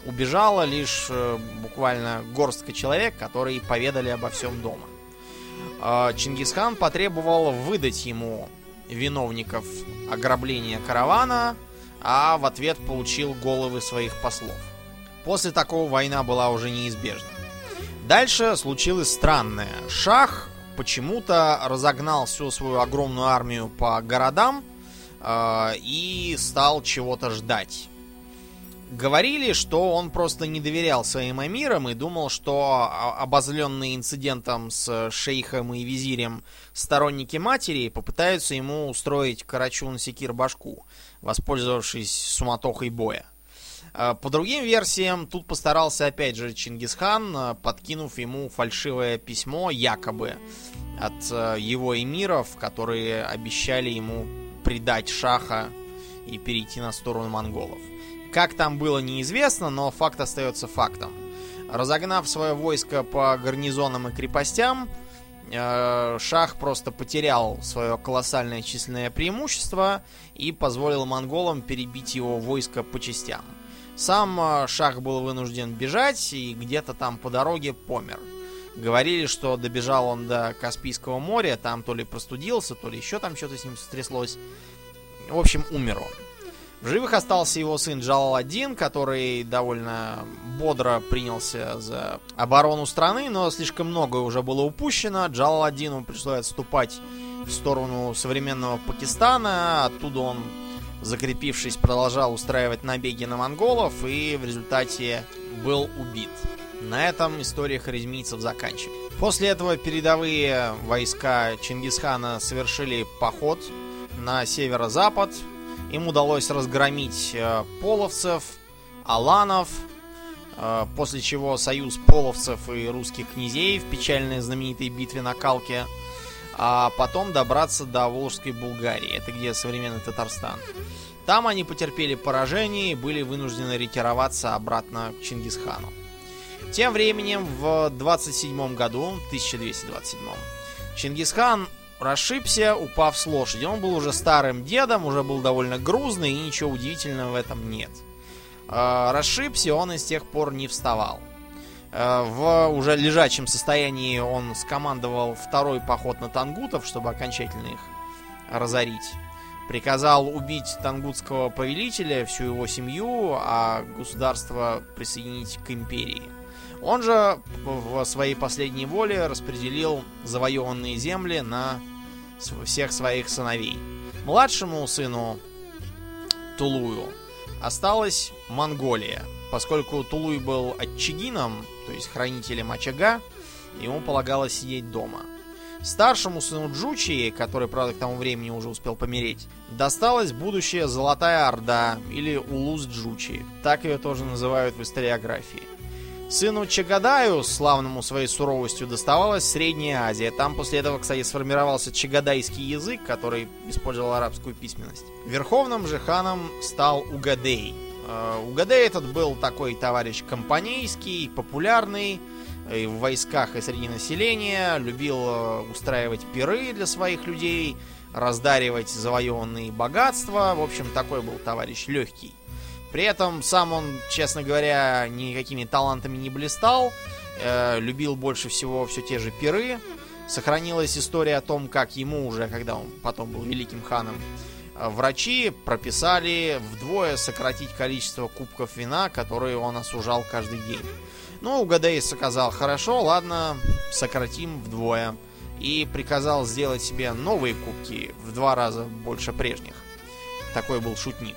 Убежала лишь э, буквально горстка человек, которые поведали обо всем дома. Э, Чингисхан потребовал выдать ему виновников ограбления каравана, а в ответ получил головы своих послов. После такого война была уже неизбежна. Дальше случилось странное. Шах почему-то разогнал всю свою огромную армию по городам э, и стал чего-то ждать. Говорили, что он просто не доверял своим амирам и думал, что обозленные инцидентом с шейхом и визирем сторонники матери попытаются ему устроить карачун-секир-башку, воспользовавшись суматохой боя. По другим версиям, тут постарался опять же Чингисхан, подкинув ему фальшивое письмо, якобы, от его эмиров, которые обещали ему предать шаха и перейти на сторону монголов. Как там было, неизвестно, но факт остается фактом. Разогнав свое войско по гарнизонам и крепостям, шах просто потерял свое колоссальное численное преимущество и позволил монголам перебить его войско по частям. Сам шах был вынужден бежать и где-то там по дороге помер. Говорили, что добежал он до Каспийского моря, там то ли простудился, то ли еще там что-то с ним стряслось. В общем, умер он. В живых остался его сын Джалаладдин, который довольно бодро принялся за оборону страны, но слишком многое уже было упущено. Джалаладдину пришлось отступать в сторону современного Пакистана, оттуда он, закрепившись, продолжал устраивать набеги на монголов и в результате был убит. На этом история хорезмийцев заканчивается. После этого передовые войска Чингисхана совершили поход на северо-запад. Им удалось разгромить э, половцев, аланов, э, после чего союз половцев и русских князей в печальной знаменитой битве на Калке, а потом добраться до Волжской Булгарии, это где современный Татарстан. Там они потерпели поражение и были вынуждены ретироваться обратно к Чингисхану. Тем временем в двадцать седьмом году, тысяча двести двадцать седьмом, Чингисхан расшибся, упав с лошади. Он был уже старым дедом, уже был довольно грузный, и ничего удивительного в этом нет. Расшибся он и с тех пор не вставал. В уже лежачем состоянии он скомандовал второй поход на тангутов, чтобы окончательно их разорить. Приказал убить тангутского повелителя, всю его семью, а государство присоединить к империи. Он же в своей последней воле распределил завоеванные земли на всех своих сыновей. Младшему сыну Тулую осталась Монголия, поскольку Тулуй был отчигином, то есть хранителем очага, ему полагалось сидеть дома. Старшему сыну Джучи, который, правда, к тому времени уже успел помереть, досталась будущая Золотая Орда, или Улус Джучи, так ее тоже называют в историографии. Сыну Чагадаю, славному своей суровостью, доставалась Средняя Азия. Там после этого, кстати, сформировался чагадайский язык, который использовал арабскую письменность. Верховным же ханом стал Угэдэй. Угэдэй этот был такой товарищ компанейский, популярный и в войсках, и среди населения. Любил устраивать пиры для своих людей, раздаривать завоеванные богатства. В общем, такой был товарищ легкий. При этом сам он, честно говоря, никакими талантами не блистал, э, любил больше всего все те же пиры. Сохранилась история о том, как ему уже, когда он потом был великим ханом, э, врачи прописали вдвое сократить количество кубков вина, которые он осужал каждый день. Ну, Угэдэй сказал: хорошо, ладно, сократим вдвое. И приказал сделать себе новые кубки в два раза больше прежних. Такой был шутник.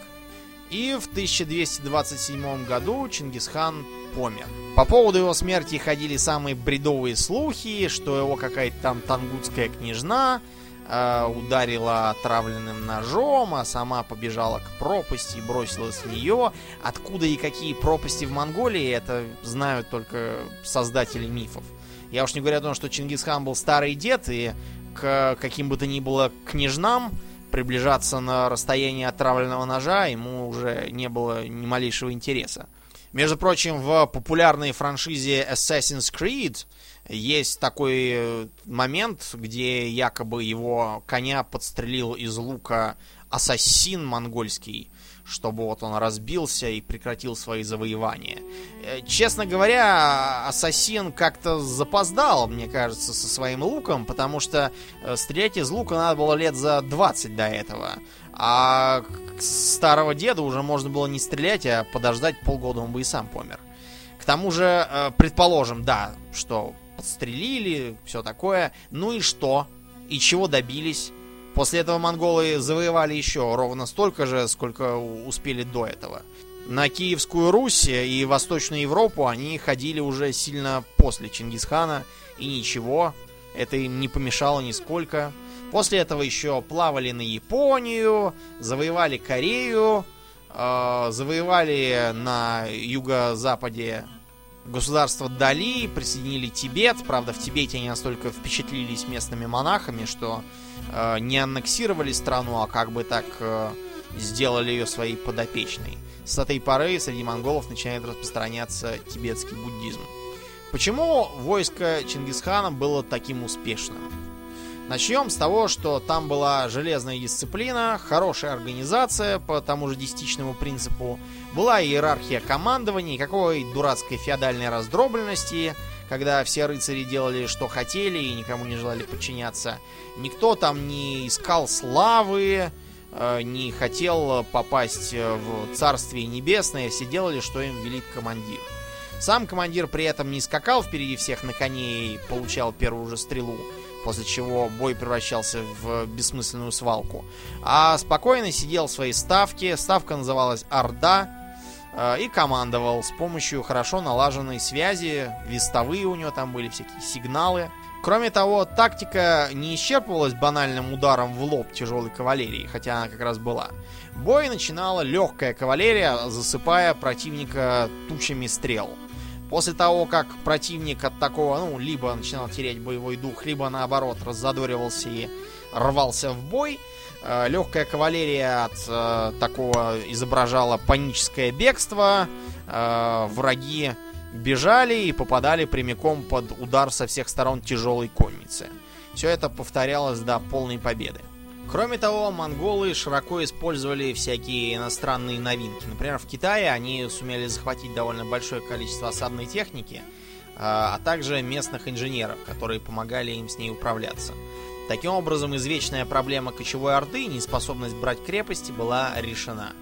И в тысяча двести двадцать седьмом году Чингисхан помер. По поводу его смерти ходили самые бредовые слухи, что его какая-то там тангутская княжна э, ударила отравленным ножом, а сама побежала к пропасти и бросилась в нее. Откуда и какие пропасти в Монголии, это знают только создатели мифов. Я уж не говорю о том, что Чингисхан был старый дед, и к каким бы то ни было княжнам приближаться на расстояние отравленного ножа ему уже не было ни малейшего интереса. Между прочим, в популярной франшизе Assassin's Creed есть такой момент, где якобы его коня подстрелил из лука ассасин монгольский, чтобы вот он разбился и прекратил свои завоевания. Честно говоря, ассасин как-то запоздал, мне кажется, со своим луком, потому что стрелять из лука надо было лет за двадцать до этого. А старого деда уже можно было не стрелять, а подождать полгода, он бы и сам помер. К тому же, предположим, да, что подстрелили, все такое. Ну и что? И чего добились? После этого монголы завоевали еще ровно столько же, сколько успели до этого. На Киевскую Русь и Восточную Европу они ходили уже сильно после Чингисхана, и ничего, это им не помешало нисколько. После этого еще плавали на Японию, завоевали Корею, э, завоевали на юго-западе государство Дали, присоединили Тибет. Правда, в Тибете они настолько впечатлились местными монахами, что э, не аннексировали страну, а как бы так э, сделали ее своей подопечной. С этой поры среди монголов начинает распространяться тибетский буддизм. Почему войско Чингисхана было таким успешным? Начнем с того, что там была железная дисциплина, хорошая организация по тому же десятичному принципу, была иерархия командования, никакой дурацкой феодальной раздробленности, когда все рыцари делали, что хотели и никому не желали подчиняться. Никто там не искал славы, не хотел попасть в Царствие Небесное, все делали, что им велит командир. Сам командир при этом не скакал впереди всех на коне и получал первую же стрелу, после чего бой превращался в бессмысленную свалку. А спокойно сидел в своей ставке, ставка называлась Орда, и командовал с помощью хорошо налаженной связи, вестовые у него там были, всякие сигналы. Кроме того, тактика не исчерпывалась банальным ударом в лоб тяжелой кавалерии, хотя она как раз была. Бой начинала легкая кавалерия, засыпая противника тучами стрел. После того, как противник от такого, ну, либо начинал терять боевой дух, либо, наоборот, раззадоривался и рвался в бой, э, легкая кавалерия от э, такого изображала паническое бегство, э, враги бежали и попадали прямиком под удар со всех сторон тяжелой конницы. Все это повторялось до полной победы. Кроме того, монголы широко использовали всякие иностранные новинки. Например, в Китае они сумели захватить довольно большое количество осадной техники, а также местных инженеров, которые помогали им с ней управляться. Таким образом, извечная проблема кочевой орды, неспособность брать крепости, была решена.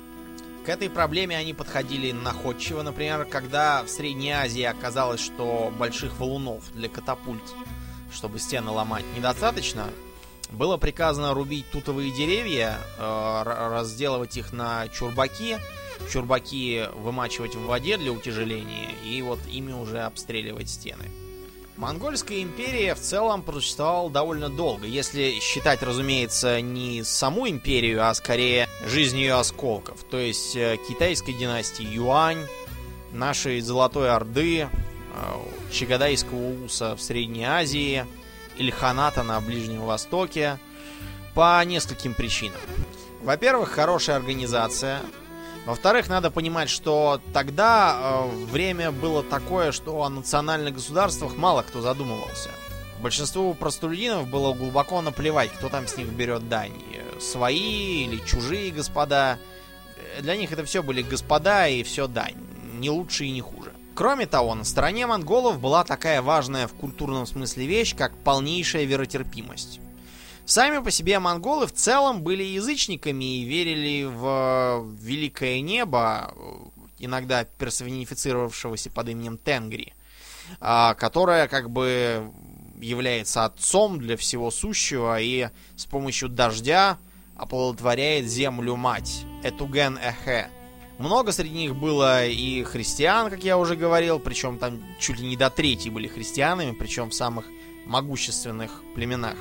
К этой проблеме они подходили находчиво. Например, когда в Средней Азии оказалось, что больших валунов для катапульт, чтобы стены ломать, недостаточно, было приказано рубить тутовые деревья, разделывать их на чурбаки, чурбаки вымачивать в воде для утяжеления и вот ими уже обстреливать стены. Монгольская империя в целом просуществовала довольно долго, если считать, разумеется, не саму империю, а скорее жизнь ее осколков, то есть китайской династии Юань, нашей Золотой Орды, Чагодайского уса в Средней Азии, Ильханата на Ближнем Востоке, по нескольким причинам. Во-первых, хорошая организация. Во-вторых, надо понимать, что тогда э, время было такое, что о национальных государствах мало кто задумывался. Большинству простолюдинов было глубоко наплевать, кто там с них берет дань. Свои или чужие господа. Для них это все были господа и все дань. Не лучше и не хуже. Кроме того, на стороне монголов была такая важная в культурном смысле вещь, как полнейшая веротерпимость. Сами по себе монголы в целом были язычниками и верили в великое небо, иногда персонифицировавшегося под именем Тенгри, которое как бы является отцом для всего сущего и с помощью дождя оплодотворяет землю-мать, Этуген-Эхэ. Много среди них было и христиан, как я уже говорил, причем там чуть ли не до трети были христианами, причем в самых могущественных племенах.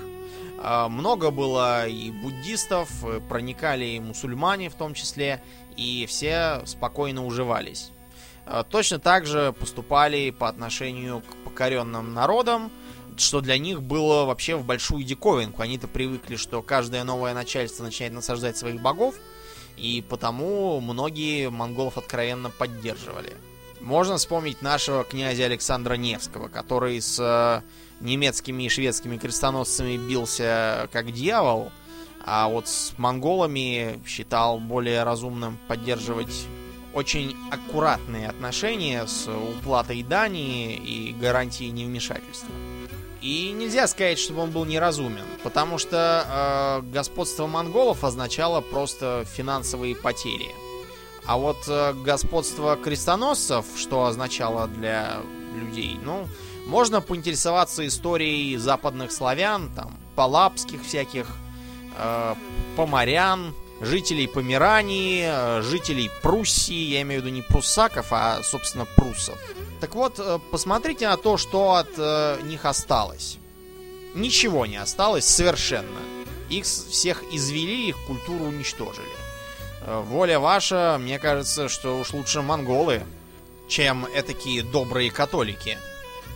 Много было и буддистов, проникали и мусульмане в том числе, и все спокойно уживались. Точно так же поступали по отношению к покоренным народам, что для них было вообще в большую диковинку. Они-то привыкли, что каждое новое начальство начинает насаждать своих богов, и потому многие монголов откровенно поддерживали. Можно вспомнить нашего князя Александра Невского, который с немецкими и шведскими крестоносцами бился как дьявол, а вот с монголами считал более разумным поддерживать очень аккуратные отношения с уплатой дани и гарантией невмешательства. И нельзя сказать, чтобы он был неразумен, потому что э, господство монголов означало просто финансовые потери. А вот э, господство крестоносцев, что означало для людей, ну, можно поинтересоваться историей западных славян, там, палапских всяких, э, поморян, жителей Померании, жителей Пруссии, я имею в виду не пруссаков, а, собственно, пруссов. Так вот, посмотрите на то, что от них осталось. Ничего не осталось совершенно. Их всех извели, их культуру уничтожили. Воля ваша, мне кажется, что уж лучше монголы, чем этакие добрые католики.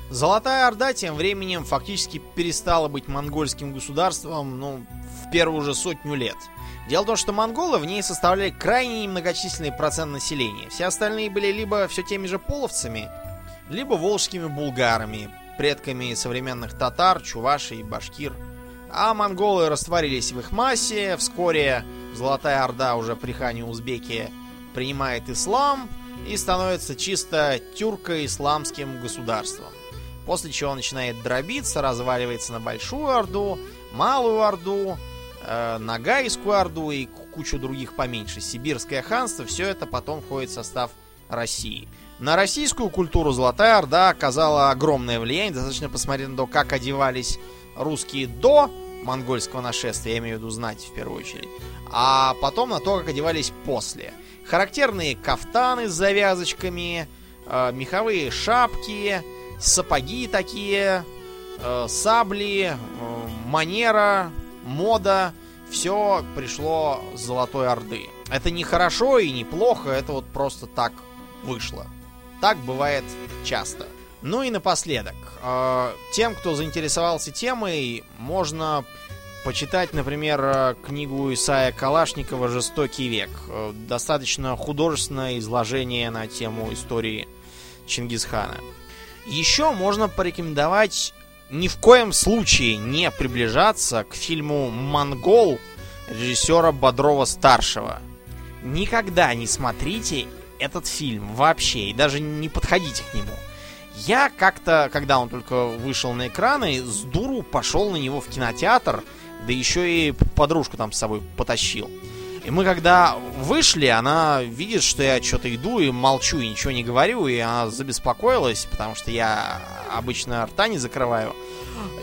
Золотая Орда тем временем фактически перестала быть монгольским государством, ну, в первую же сотню лет. Дело в том, что монголы в ней составляли крайне немногочисленный процент населения. Все остальные были либо все теми же половцами, либо волжскими булгарами, предками современных татар, чувашей и башкир. А монголы растворились в их массе, вскоре Золотая Орда уже при хане Узбеке принимает ислам и становится чисто тюрко-исламским государством. После чего начинает дробиться, разваливается на Большую Орду, Малую Орду, Ногайскую Орду и кучу других поменьше. Сибирское ханство, все это потом входит в состав России. На российскую культуру Золотая Орда оказала огромное влияние. Достаточно посмотреть на то, как одевались русские до монгольского нашествия, я имею в виду знать в первую очередь, а потом на то, как одевались после. Характерные кафтаны с завязочками, меховые шапки, сапоги такие, сабли, манера, мода, все пришло с Золотой Орды. Это не хорошо и не плохо, это вот просто так вышло. Так бывает часто. Ну и напоследок, тем, кто заинтересовался темой, можно почитать, например, книгу Исаия Калашникова «Жестокий век». Достаточно художественное изложение на тему истории Чингисхана. Еще можно порекомендовать ни в коем случае не приближаться к фильму «Монгол» режиссера Бодрова-старшего. Никогда не смотрите этот фильм вообще и даже не подходите к нему. Я как-то, когда он только вышел на экраны, с дуру пошел на него в кинотеатр, да еще и подружку там с собой потащил. И мы когда вышли, она видит, что я что-то иду и молчу, и ничего не говорю, и она забеспокоилась, потому что я обычно рта не закрываю,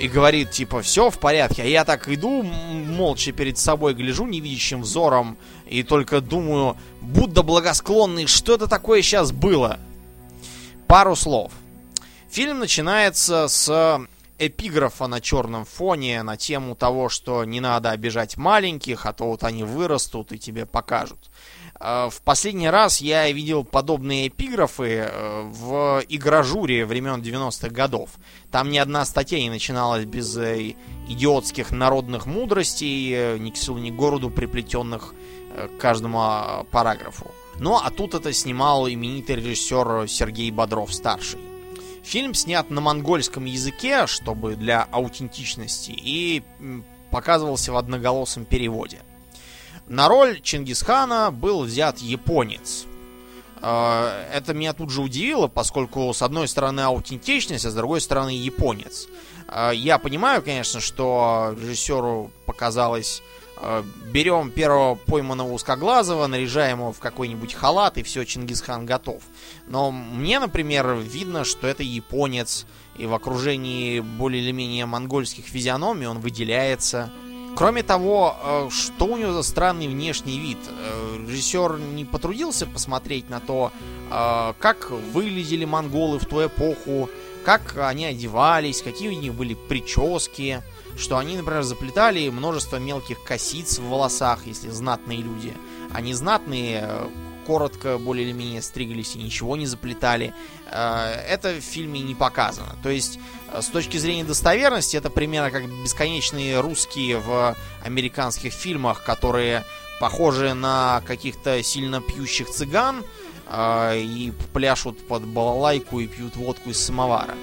и говорит, типа, все в порядке. А я так иду, молча перед собой гляжу невидящим взором, и только думаю, Будда благосклонный, что это такое сейчас было? Пару слов. Фильм начинается с эпиграфа на черном фоне на тему того, что не надо обижать маленьких, а то вот они вырастут и тебе покажут. В последний раз я видел подобные эпиграфы в игражуре времен девяностых годов. Там ни одна статья не начиналась без идиотских народных мудростей, ни к селу, ни к городу, приплетенных к каждому параграфу. Ну а тут это снимал именитый режиссер Сергей Бодров-старший. Фильм снят на монгольском языке, чтобы для аутентичности, и показывался в одноголосом переводе. На роль Чингисхана был взят японец. Это меня тут же удивило, поскольку с одной стороны аутентичность, а с другой стороны японец. Я понимаю, конечно, что режиссеру показалось: берем первого пойманного узкоглазого, наряжаем его в какой-нибудь халат, и все, Чингисхан готов. Но мне, например, видно, что это японец, и в окружении более или менее монгольских физиономий он выделяется. Кроме того, что у него за странный внешний вид? Режиссер не потрудился посмотреть на то, как выглядели монголы в ту эпоху, как они одевались, какие у них были прически, что они, например, заплетали множество мелких косиц в волосах, если знатные люди. А незнатные коротко, более или менее стриглись и ничего не заплетали. Это в фильме не показано. То есть, с точки зрения достоверности, это примерно как бесконечные русские в американских фильмах, которые похожи на каких-то сильно пьющих цыган и пляшут под балалайку и пьют водку из самовара.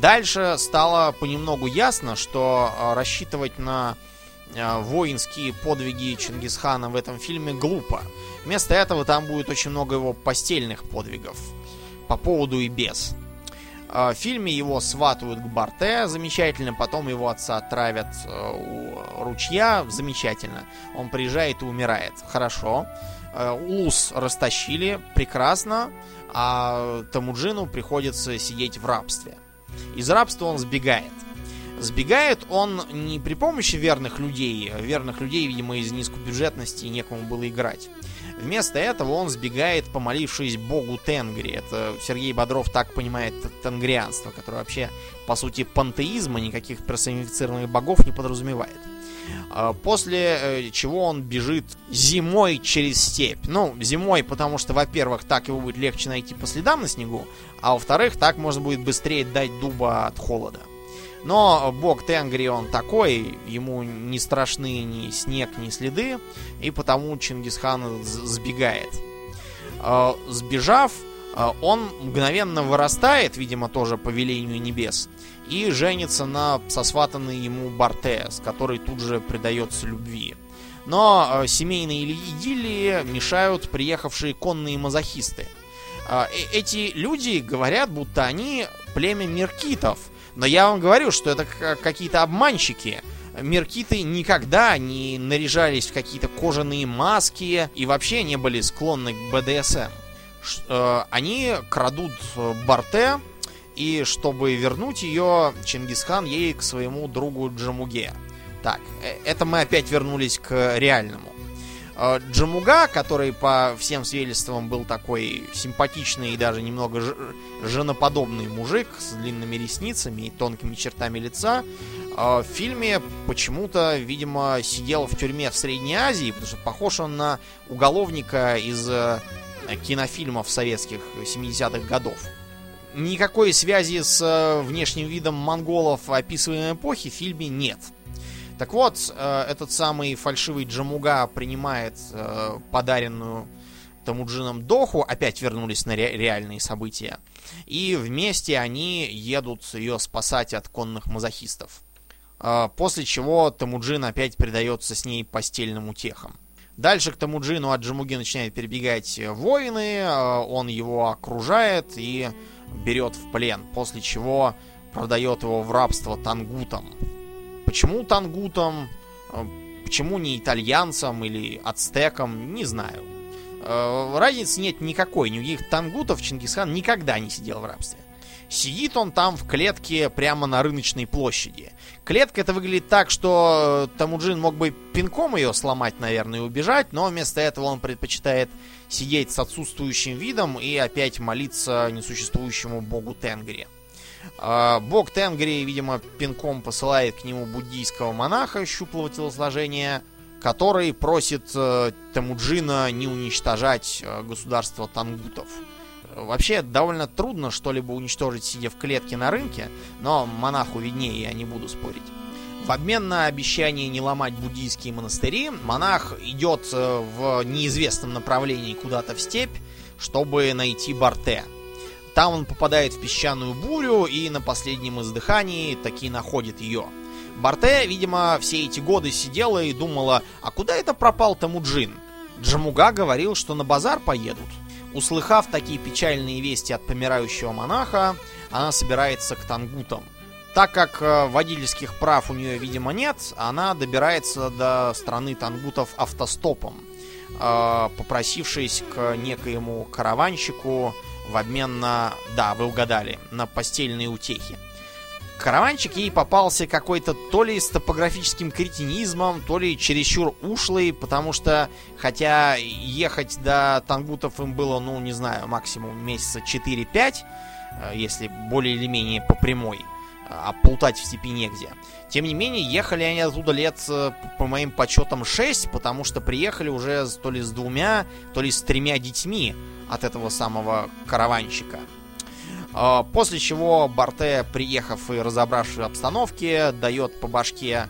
Дальше стало понемногу ясно, что рассчитывать на воинские подвиги Чингисхана в этом фильме глупо. Вместо этого там будет очень много его постельных подвигов. По поводу и без. В фильме его сватают к Бортэ, замечательно. Потом его отца травят у ручья, замечательно. Он приезжает и умирает. Хорошо. Улус растащили, прекрасно. А Темуджину приходится сидеть в рабстве. Из рабства он сбегает. Сбегает он не при помощи верных людей. Верных людей, видимо, из низкобюджетности некому было играть. Вместо этого он сбегает, помолившись богу Тенгри. Это Сергей Бодров так понимает тенгрианство, которое вообще, по сути, пантеизма, никаких персонифицированных богов не подразумевает. После чего он бежит зимой через степь. Ну, зимой, потому что, во-первых, так его будет легче найти по следам на снегу, а во-вторых, так можно будет быстрее дать дуба от холода. Но бог Тенгри, он такой, ему не страшны ни снег, ни следы, и потому Чингисхан сбегает. Сбежав, он мгновенно вырастает, видимо, тоже по велению небес, и женится на сосватанной ему Бортэ, с которой тут же предается любви. Но семейные идиллии мешают приехавшие конные мазохисты. Эти люди говорят, будто они племя меркитов. Но я вам говорю, что это какие-то обманщики. Меркиты никогда не наряжались в какие-то кожаные маски и вообще не были склонны к БДСМ. Они крадут Бортэ, и чтобы вернуть ее, Чингисхан ей к своему другу Джамуге. Так, это мы опять вернулись к реальному. Джамуга, который по всем свидетельствам был такой симпатичный и даже немного ж- женоподобный мужик с длинными ресницами и тонкими чертами лица, в фильме почему-то, видимо, сидел в тюрьме в Средней Азии, потому что похож он на уголовника из кинофильмов советских семидесятых годов. Никакой связи с внешним видом монголов описываемой эпохи в фильме нет. Так вот, этот самый фальшивый Джамуга принимает подаренную Темуджином доху, опять вернулись на ре- реальные события, и вместе они едут ее спасать от конных мазохистов. После чего Темуджин опять предается с ней постельным утехам. Дальше к Темуджину от Джамуги начинают перебегать воины, он его окружает и берет в плен, после чего продает его в рабство тангутам. Почему тангутам, почему не итальянцам или ацтекам, не знаю. Разницы нет никакой, никаких тангутов Чингисхан никогда не сидел в рабстве. Сидит он там в клетке прямо на рыночной площади. Клетка это выглядит так, что Темуджин мог бы пинком ее сломать, наверное, и убежать, но вместо этого он предпочитает сидеть с отсутствующим видом и опять молиться несуществующему богу Тенгри. Бог Тенгри, видимо, пинком посылает к нему буддийского монаха щуплого телосложения, который просит Темуджина не уничтожать государство тангутов. Вообще, довольно трудно что-либо уничтожить, сидя в клетке на рынке, но монаху виднее, я не буду спорить. В обмен на обещание не ломать буддийские монастыри, монах идет в неизвестном направлении куда-то в степь, чтобы найти Бортэ. Там он попадает в песчаную бурю и на последнем издыхании таки находит ее. Бортэ, видимо, все эти годы сидела и думала, а куда это пропал Темуджин? Джамуга говорил, что на базар поедут. Услыхав такие печальные вести от помирающего монаха, она собирается к тангутам. Так как водительских прав у нее, видимо, нет, она добирается до страны тангутов автостопом, попросившись к некоему караванщику в обмен на, да, вы угадали, на постельные утехи. Караванчик ей попался какой-то то ли с топографическим кретинизмом, то ли чересчур ушлый, потому что, хотя ехать до тангутов им было, ну, не знаю, максимум месяца четыре-пять, если более или менее по прямой, а полутать в степи негде. Тем не менее, ехали они оттуда лет, по моим подсчетам, шесть, потому что приехали уже то ли с двумя, то ли с тремя детьми от этого самого караванщика. После чего Бортэ, приехав и разобравшись в обстановке, дает по башке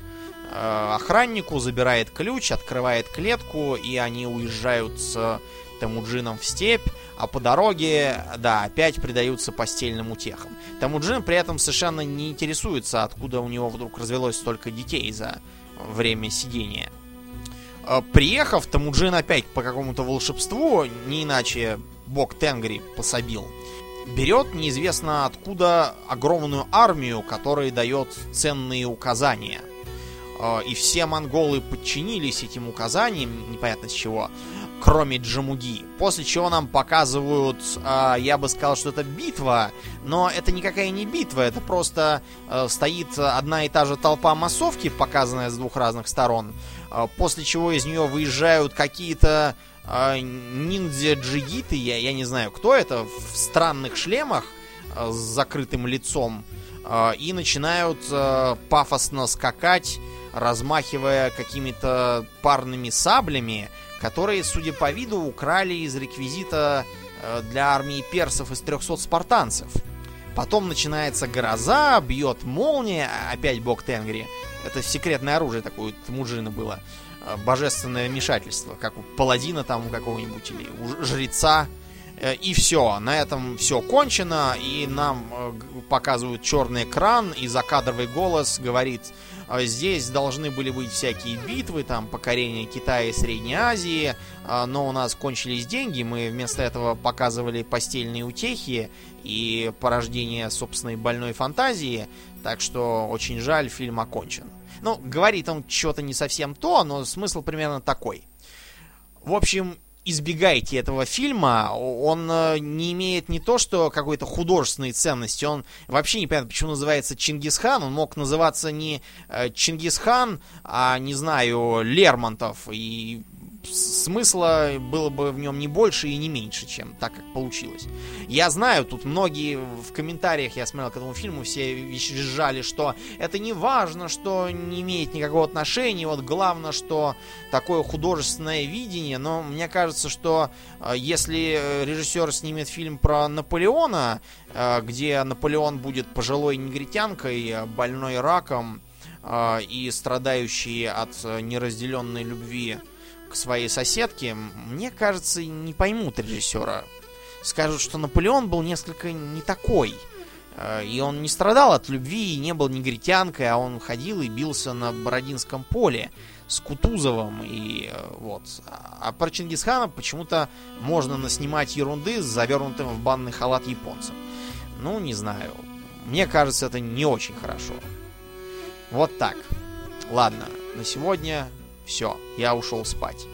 охраннику, забирает ключ, открывает клетку, и они уезжают с Темуджином в степь, а по дороге, да, опять предаются постельным утехам. Темуджин при этом совершенно не интересуется, откуда у него вдруг развелось столько детей за время сидения. Приехав, Темуджин опять по какому-то волшебству, не иначе бог Тенгри пособил, берет неизвестно откуда огромную армию, которая дает ценные указания. И все монголы подчинились этим указаниям, непонятно с чего, кроме Джамуги. После чего нам показывают, я бы сказал, что это битва, но это никакая не битва, это просто стоит одна и та же толпа массовки, показанная с двух разных сторон, после чего из нее выезжают какие-то ниндзя-джигиты, я, я не знаю, кто это, в странных шлемах с закрытым лицом, и начинают пафосно скакать, размахивая какими-то парными саблями, которые, судя по виду, украли из реквизита для армии персов из трехсот спартанцев. Потом начинается гроза, бьет молния, опять бог Тенгри. Это секретное оружие такое у Темуджина было. Божественное вмешательство, как у паладина там какого-нибудь или у жреца. И все, на этом все кончено, и нам показывают черный экран, и закадровый голос говорит: здесь должны были быть всякие битвы, там покорение Китая и Средней Азии, но у нас кончились деньги, мы вместо этого показывали постельные утехи и порождение собственной больной фантазии, так что очень жаль, фильм окончен. Ну, говорит он что-то не совсем то, но смысл примерно такой. В общем, избегайте этого фильма, он не имеет не то, что какой-то художественной ценности, он вообще непонятно, почему называется Чингисхан, он мог называться не Чингисхан, а, не знаю, Лермонтов, и смысла было бы в нем не больше и не меньше, чем так, как получилось. Я знаю, тут многие в комментариях, я смотрел к этому фильму, все визжали, что это не важно, что не имеет никакого отношения, вот главное, что такое художественное видение, но мне кажется, что если режиссер снимет фильм про Наполеона, где Наполеон будет пожилой негритянкой, больной раком и страдающей от неразделенной любви своей соседки, мне кажется, не поймут режиссера. Скажут, что Наполеон был несколько не такой. И он не страдал от любви, и не был негритянкой, а он ходил и бился на Бородинском поле с Кутузовым. И вот. А про Чингисхана почему-то можно наснимать ерунды с завернутым в банный халат японцем. Ну, не знаю. Мне кажется, это не очень хорошо. Вот так. Ладно, на сегодня... Все, я ушел спать.